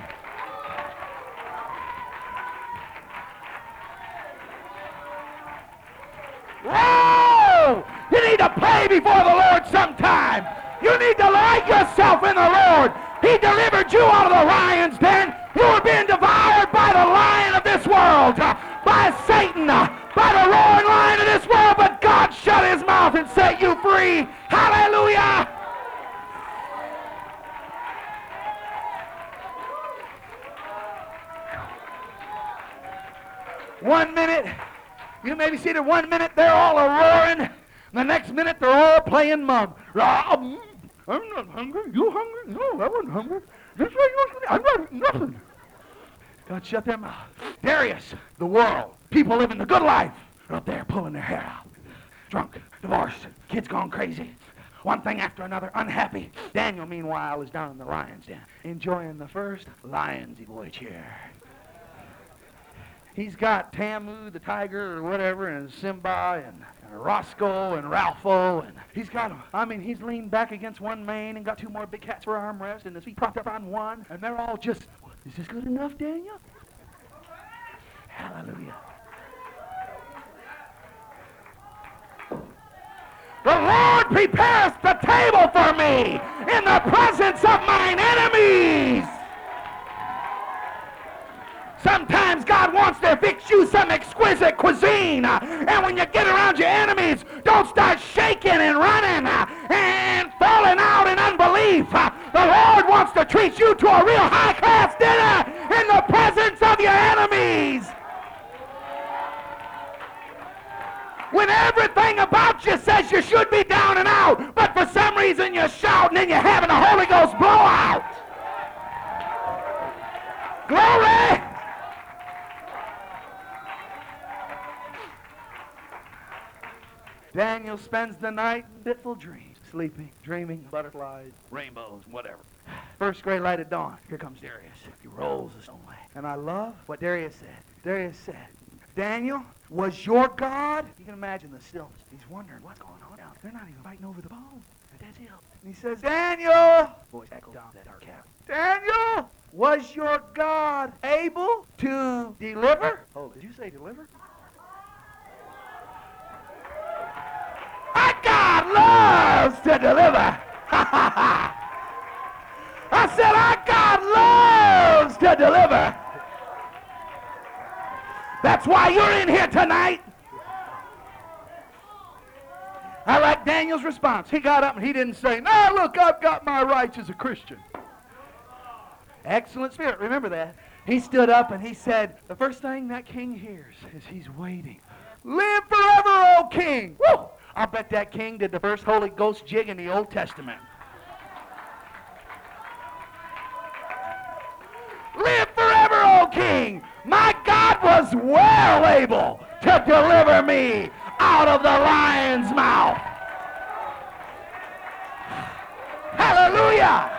Whoa! You need to pay before the Lord sometime. You need to delight yourself in the Lord. He delivered you out of the lion's den. You were being devoured by the lion of this world, by Satan, by the roaring lion of this world, but God shut his mouth and set you free. Hallelujah! One minute, you may be seated. One minute they're all a-roaring. The next minute they're all playing mum. I'm not hungry. You hungry? No, I wasn't hungry. This way you want to be. I'm not eating nothing. God shut their mouth. Darius, the world, people living the good life, are up there pulling their hair out. Drunk, divorced, kids gone crazy. One thing after another, unhappy. Daniel, meanwhile, is down in the lion's den, enjoying the first lion's voyage here. He's got Tamu the tiger or whatever, and Simba, and Roscoe, and Ralpho, and he's got them. I mean, he's leaned back against one mane and got two more big cats for armrests, and his feet propped up on one, and they're all just, is this good enough, Daniel? Hallelujah. The Lord prepares the table for me in the presence of mine enemies. Sometimes God wants to fix you some exquisite cuisine. And when you get around your enemies, don't start shaking and running and falling out in unbelief. The Lord wants to treat you to a real high-class dinner in the presence of your enemies. When everything about you says you should be down and out, but for some reason you're shouting and you're having a Holy Ghost blowout. Glory! Daniel spends the night in fitful dreams, sleeping, dreaming, butterflies, rainbows, whatever. First gray light of dawn, here comes Darius. He rolls his own way. And I love what Darius said. Darius said, Daniel, was your God? You can imagine the stillness. He's wondering what's going on out there. They're not even fighting over the bone. They're dead ill. And he says, Daniel! Voice echoed down that dark cavern. Daniel, was your God able to deliver? Oh, did you say deliver? Loves to deliver. I said, our God loves to deliver. That's why you're in here tonight. I like Daniel's response. He got up and he didn't say, no, look, I've got my rights as a Christian. Excellent spirit. Remember that. He stood up and he said, the first thing that king hears is he's waiting. Live forever, O king. Woo! I bet that king did the first Holy Ghost jig in the Old Testament. Live forever, O king! My God was well able to deliver me out of the lion's mouth. Hallelujah!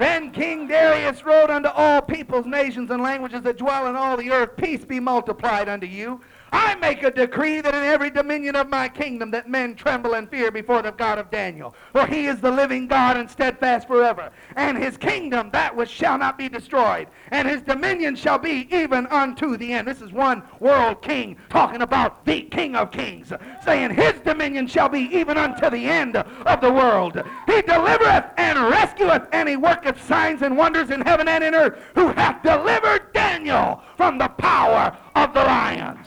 Then King Darius wrote unto all peoples, nations, and languages that dwell in all the earth, peace be multiplied unto you. I make a decree that in every dominion of my kingdom that men tremble and fear before the God of Daniel. For he is the living God and steadfast forever. And his kingdom that which shall not be destroyed. And his dominion shall be even unto the end. This is one world king talking about the King of Kings. Saying his dominion shall be even unto the end of the world. He delivereth and rescueth and he worketh signs and wonders in heaven and in earth. Who hath delivered Daniel from the power of the lions.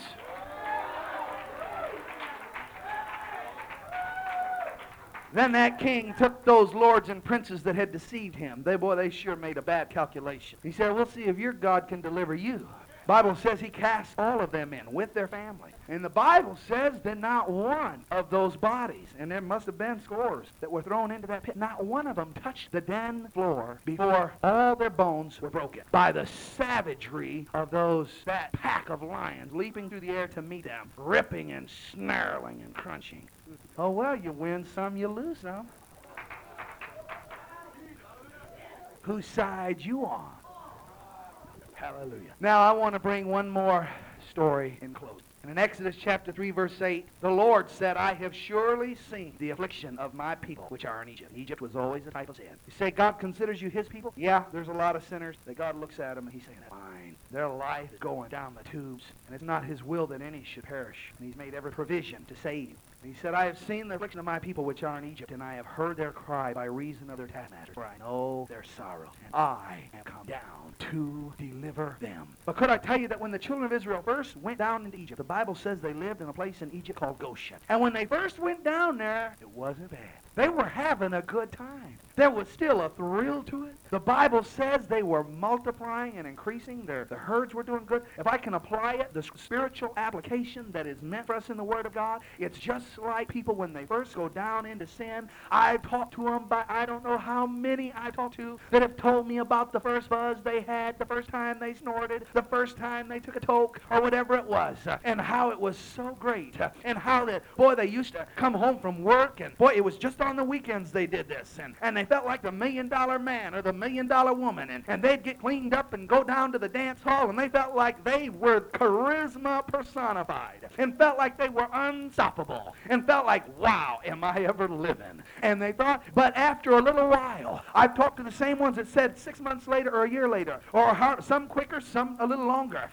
Then that king took those lords and princes that had deceived him. They sure made a bad calculation. He said, we'll see if your God can deliver you. The Bible says he cast all of them in with their family. And the Bible says that not one of those bodies, and there must have been scores that were thrown into that pit, not one of them touched the den floor before all their bones were broken by the savagery of that pack of lions leaping through the air to meet them, ripping and snarling and crunching. Oh, well, you win some, you lose some. Whose side you on? Hallelujah. Now I want to bring one more story in closing. And in Exodus chapter 3 verse 8, the Lord said, I have surely seen the affliction of my people which are in Egypt. Egypt was always a type of sin. You say God considers you his people? Yeah, there's a lot of sinners that God looks at them and he's saying, that's fine. Their life is going down the tubes. And it's not his will that any should perish. And he's made every provision to save you. He said, I have seen the affliction of my people which are in Egypt, and I have heard their cry by reason of their taskmasters, for I know their sorrow, and I am come down to deliver them. But could I tell you that when the children of Israel first went down into Egypt, the Bible says they lived in a place in Egypt called Goshen. And when they first went down there, it wasn't bad. They were having a good time. There was still a thrill to it. The Bible says they were multiplying and increasing. The herds were doing good. If I can apply it, the spiritual application that is meant for us in the Word of God, it's just like people when they first go down into sin. I talked to them by I don't know how many I talked to that have told me about the first buzz they had, the first time they snorted, the first time they took a toke, or whatever it was, and how it was so great, and how that, boy, they used to come home from work, and boy, it was just on the weekends they did this, and they felt like the $1 million man or the $1 million woman, and they'd get cleaned up and go down to the dance hall, and they felt like they were charisma personified, and felt like they were unstoppable, and felt like, wow, am I ever living? And they thought, but after a little while, I've talked to the same ones that said 6 months later or a year later, or some quicker, some a little longer,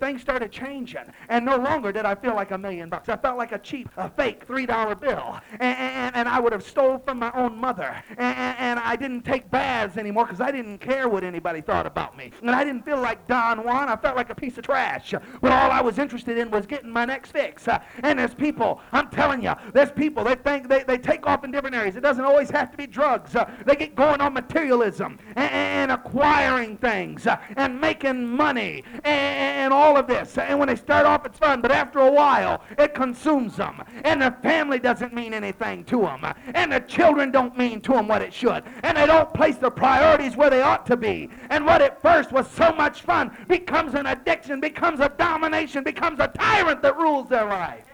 things started changing, and no longer did I feel like $1 million. I felt like a cheap, fake $3 bill, and I would have stole from my own mother, and I didn't take baths anymore because I didn't care what anybody thought about me, and I didn't feel like Don Juan. I felt like a piece of trash, but all I was interested in was getting my next fix, and there's people, I'm telling you, there's people that think they take off in different areas. It doesn't always have to be drugs. They get going on materialism and acquiring things and making money and all of this. And when they start off, it's fun, but after a while, it consumes them. And the family doesn't mean anything to them. And the children don't mean to them what it should. And they don't place the priorities where they ought to be. And what at first was so much fun becomes an addiction, becomes a domination, becomes a tyrant that rules their life.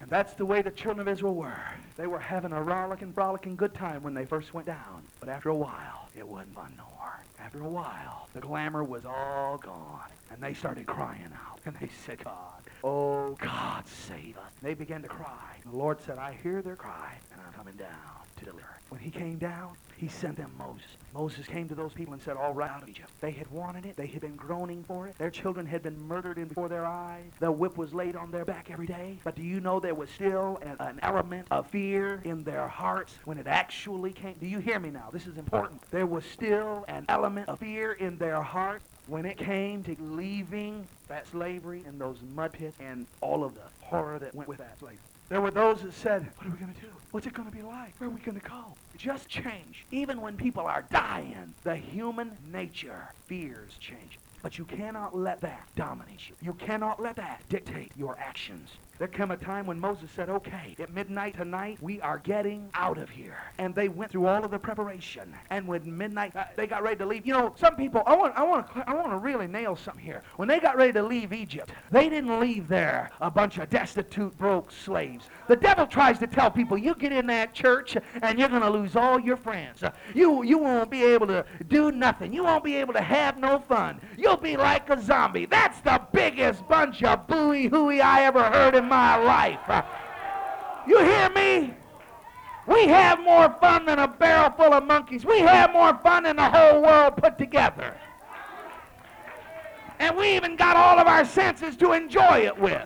And that's the way the children of Israel were. They were having a rollicking good time when they first went down. But after a while, it wasn't fun no more. After a while, the glamour was all gone. And they started crying out. And they said, God, oh, God, save us. And they began to cry. And the Lord said, I hear their cry, and I'm coming down to deliver. When he came down, he sent them Moses. Moses came to those people and said, all right, out of Egypt. They had wanted it. They had been groaning for it. Their children had been murdered in before their eyes. The whip was laid on their back every day. But do you know there was still an element of fear in their hearts when it actually came? Do you hear me now? This is important. There was still an element of fear in their heart when it came to leaving that slavery and those mud pits and all of the horror that went with that slavery. There were those that said, what are we going to do? What's it going to be like? Where are we going to go? Just change. Even when people are dying, the human nature fears change. But you cannot let that dominate you. You cannot let that dictate your actions. There came a time when Moses said, okay, at midnight tonight, we are getting out of here. And they went through all of the preparation. And when midnight, they got ready to leave. You know, some people, I want to really nail something here. When they got ready to leave Egypt, they didn't leave there a bunch of destitute, broke slaves. The devil tries to tell people, you get in that church and you're going to lose all your friends. You won't be able to do nothing. You won't be able to have no fun. You'll be like a zombie. That's the biggest bunch of booey-hooey I ever heard in my life. You hear me? We have more fun than a barrel full of monkeys. We have more fun than the whole world put together. And we even got all of our senses to enjoy it with.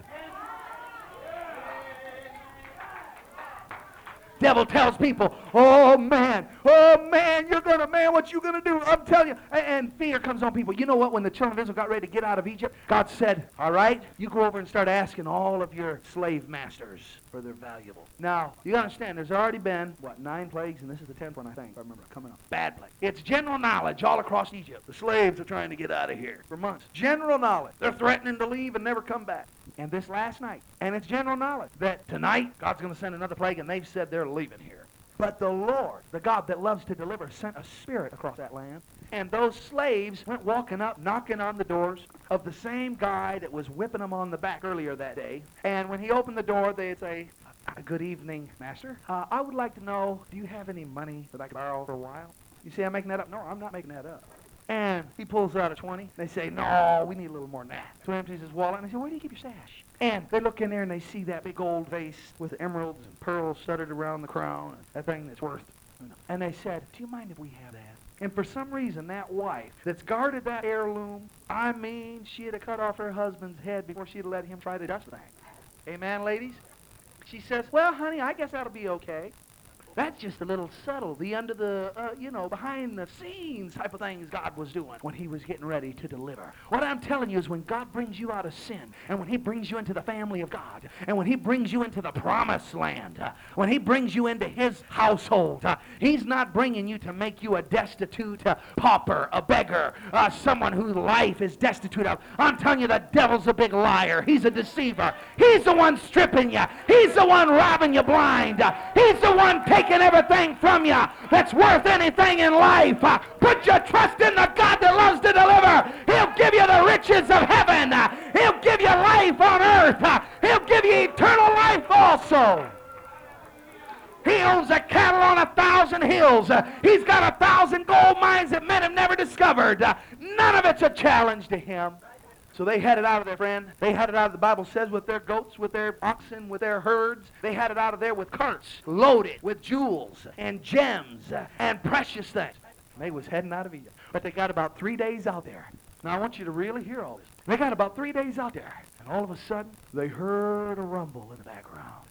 devil tells people, oh man, what you gonna do? I'm telling you. And fear comes on people. You know what? When the children of Israel got ready to get out of Egypt, God said, all right, you go over and start asking all of your slave masters for their valuables. Now, you gotta understand, there's already been, 9 plagues, and this is the 10th one, I think, if I remember, coming up. Bad plague. It's general knowledge all across Egypt. The slaves are trying to get out of here for months. General knowledge. They're threatening to leave and never come back. And this last night, and it's general knowledge that tonight God's going to send another plague, and they've said they're leaving here. But the Lord, the God that loves to deliver, sent a spirit across that land. And those slaves went walking up, knocking on the doors of the same guy that was whipping them on the back earlier that day. And when he opened the door, they'd say, good evening, master. I would like to know, do you have any money that I can borrow for a while? You see, I'm making that up. No, I'm not making that up. And he pulls out a 20. They say, no, we need a little more than that. So he empties his wallet, and they say, where do you keep your stash? And they look in there, and they see that big old vase with emeralds and pearls studded around the crown, and that thing that's worth. And they said, do you mind if we have that? And for some reason, that wife that's guarded that heirloom, I mean, she'd have cut off her husband's head before she'd have let him try to dust thing. Amen, ladies? She says, well, honey, I guess that'll be okay. That's just a little subtle, the under the, behind the scenes type of things God was doing when he was getting ready to deliver. What I'm telling you is when God brings you out of sin, and when he brings you into the family of God, and when he brings you into the promised land, when he brings you into his household, he's not bringing you to make you a destitute pauper, a beggar, someone whose life is destitute of. I'm telling you, the devil's a big liar. He's a deceiver. He's the one stripping you. He's the one robbing you blind. He's the one taking everything from you that's worth anything in life. Put your trust in the God that loves to deliver. He'll give you the riches of heaven. He'll give you life on earth. He'll give you eternal life also. He owns the cattle on 1,000 hills. He's got 1,000 gold mines that men have never discovered. None of it's a challenge to him. So they had it out of their friend. They had it out of, the Bible says, with their goats, with their oxen, with their herds. They had it out of there with carts loaded with jewels and gems and precious things. And they was heading out of Egypt. But they got about 3 days out there. Now I want you to really hear all this. They got about 3 days out there. And all of a sudden, they heard a rumble in the background.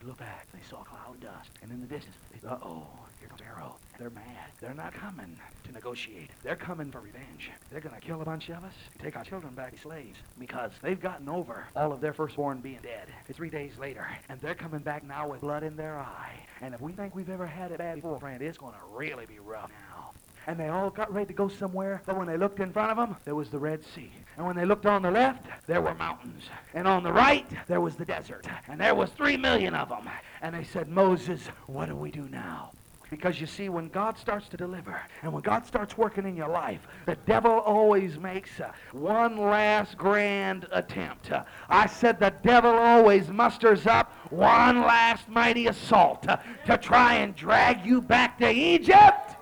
They looked back. They saw cloud dust. And in the distance, uh-oh, here comes Pharaoh. They're mad. They're not coming to negotiate. They're coming for revenge. They're going to kill a bunch of us and take our children back as slaves because they've gotten over all of their firstborn being dead. It's 3 days later, and they're coming back now with blood in their eye. And if we think we've ever had it bad before, friend, it's going to really be rough now. And they all got ready to go somewhere, but when they looked in front of them, there was the Red Sea. And when they looked on the left, there were mountains. And on the right, there was the desert. And there was 3 million of them. And they said, Moses, what do we do now? Because you see, when God starts to deliver and when God starts working in your life, the devil always makes one last grand attempt. I said the devil always musters up one last mighty assault to try and drag you back to Egypt.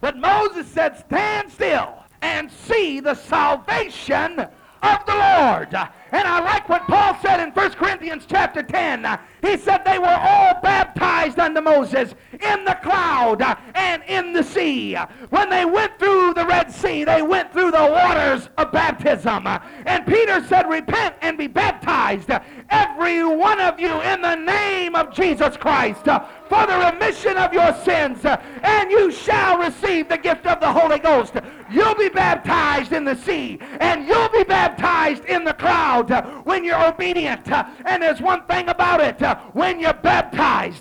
But Moses said, stand still and see the salvation of the Lord. And I like what Paul said in 1 Corinthians chapter 10. He said they were all baptized unto Moses in the cloud and in the sea. When they went through the Red Sea, they went through the waters of baptism. And Peter said, repent and be baptized, every one of you, in the name of Jesus Christ, for the remission of your sins, and you shall receive the gift of the Holy Ghost. You'll be baptized in the sea, and you'll be baptized in the cloud when you're obedient. And there's one thing about it. When you're baptized,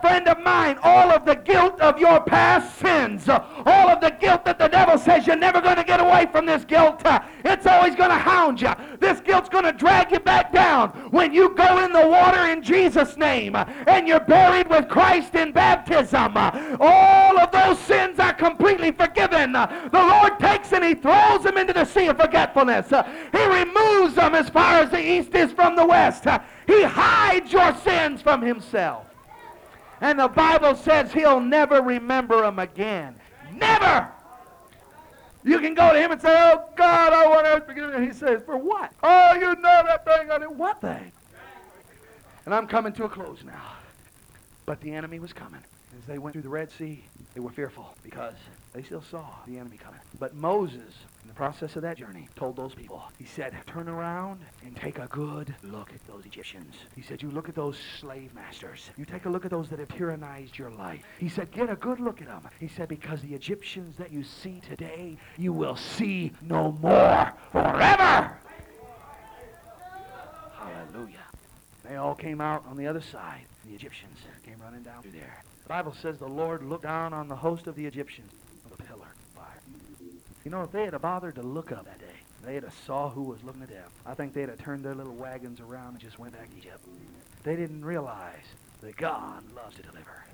friend of mine, all of the guilt of your past sins, all of the guilt that the devil says you're never going to get away from, this guilt, it's always going to hound you. This guilt's going to drag you back down. When you go in the water in Jesus' name and you're buried with Christ in baptism, all of those sins are completely forgiven. The Lord takes and he throws them into the sea of forgetfulness. He removes them as far as the east is from the west. He hides your sins from himself. And the Bible says he'll never remember them again. Never! You can go to him and say, oh, God, I want to forgive you. And he says, for what? Oh, you know that thing I did. What thing? And I'm coming to a close now. But the enemy was coming. As they went through the Red Sea, they were fearful because they still saw the enemy coming. But Moses, in the process of that journey, told those people, he said, turn around and take a good look at those Egyptians. He said, you look at those slave masters. You take a look at those that have tyrannized your life. He said, get a good look at them. He said, because the Egyptians that you see today, you will see no more forever. Hallelujah. They all came out on the other side. The Egyptians came running down through there. The Bible says the Lord looked down on the host of the Egyptians with a pillar of fire. You know, if they had bothered to look up that day, they'd have saw who was looking at them. I think they'd have turned their little wagons around and just went back to Egypt. They didn't realize that God loves to deliver.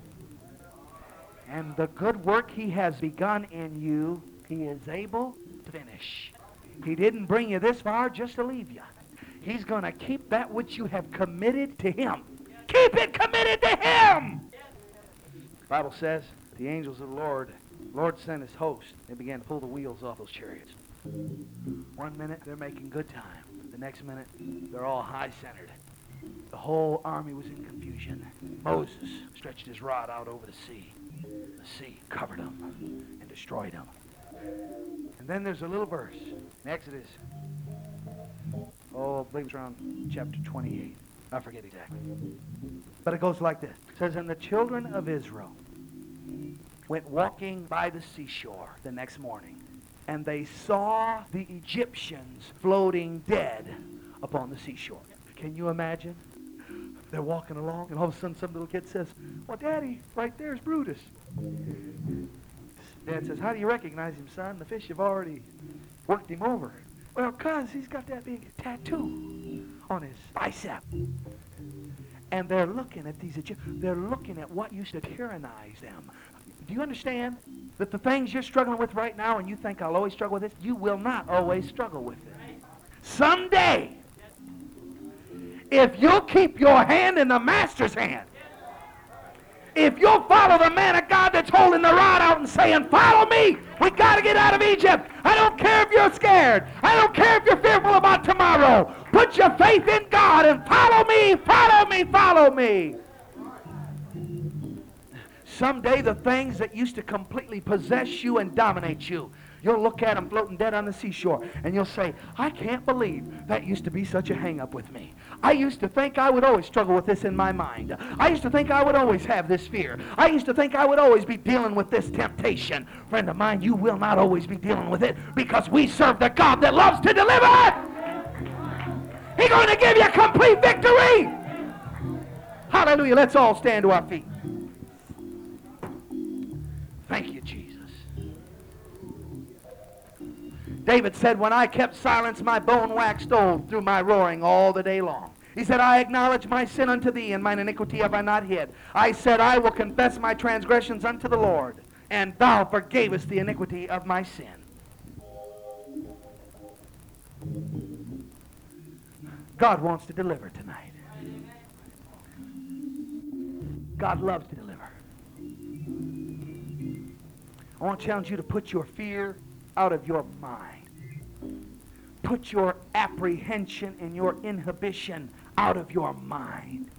And the good work he has begun in you, he is able to finish. He didn't bring you this far just to leave you. He's going to keep that which you have committed to him. Keep it committed to him. The Bible says the angels of the Lord sent his host. They began to pull the wheels off those chariots. One minute they're making good time. The next minute they're all high-centered. The whole army was in confusion. Moses stretched his rod out over the sea. The sea covered them and destroyed them. And then there's a little verse in Exodus. Oh, I believe it's around chapter 28. I forget exactly. But it goes like this. It says, and the children of Israel went walking by the seashore the next morning, and they saw the Egyptians floating dead upon the seashore. Can you imagine? They're walking along, and all of a sudden some little kid says, well, Daddy, right there's Brutus. Dad says, how do you recognize him, son? The fish have already worked him over. Well, cuz he's got that big tattoo on his bicep. And they're looking at these Egyptians. They're looking at what used to tyrannize them. Do you understand that the things you're struggling with right now, and you think I'll always struggle with this, you will not always struggle with it. Someday, if you'll keep your hand in the master's hand, if you'll follow the man of God that's holding the rod out and saying, follow me, we got to get out of Egypt. I don't care if you're scared. I don't care if you're fearful about tomorrow. Put your faith in God and follow me, follow me, follow me. Someday the things that used to completely possess you and dominate you, you'll look at them floating dead on the seashore, and you'll say, I can't believe that used to be such a hang-up with me. I used to think I would always struggle with this in my mind. I used to think I would always have this fear. I used to think I would always be dealing with this temptation. Friend of mine, you will not always be dealing with it, because we serve the God that loves to deliver. He's going to give you complete victory. Hallelujah. Let's all stand to our feet. Thank you, Jesus. David said, when I kept silence, my bone waxed old through my roaring all the day long. He said, I acknowledge my sin unto thee, and mine iniquity have I not hid. I said, I will confess my transgressions unto the Lord, and thou forgavest the iniquity of my sin. God wants to deliver tonight. God loves to deliver. I want to challenge you to put your fear out of your mind. Put your apprehension and your inhibition out of your mind.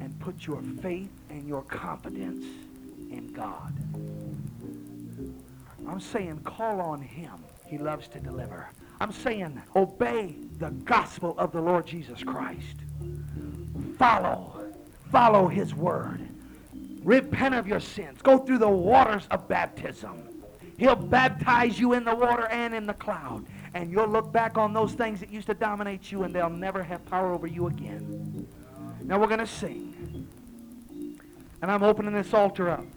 And put your faith and your confidence in God. I'm saying call on him. He loves to deliver. I'm saying obey the gospel of the Lord Jesus Christ. Follow his word. Repent of your sins. Go through the waters of baptism. He'll baptize you in the water and in the cloud. And you'll look back on those things that used to dominate you, and they'll never have power over you again. Now we're going to sing. And I'm opening this altar up.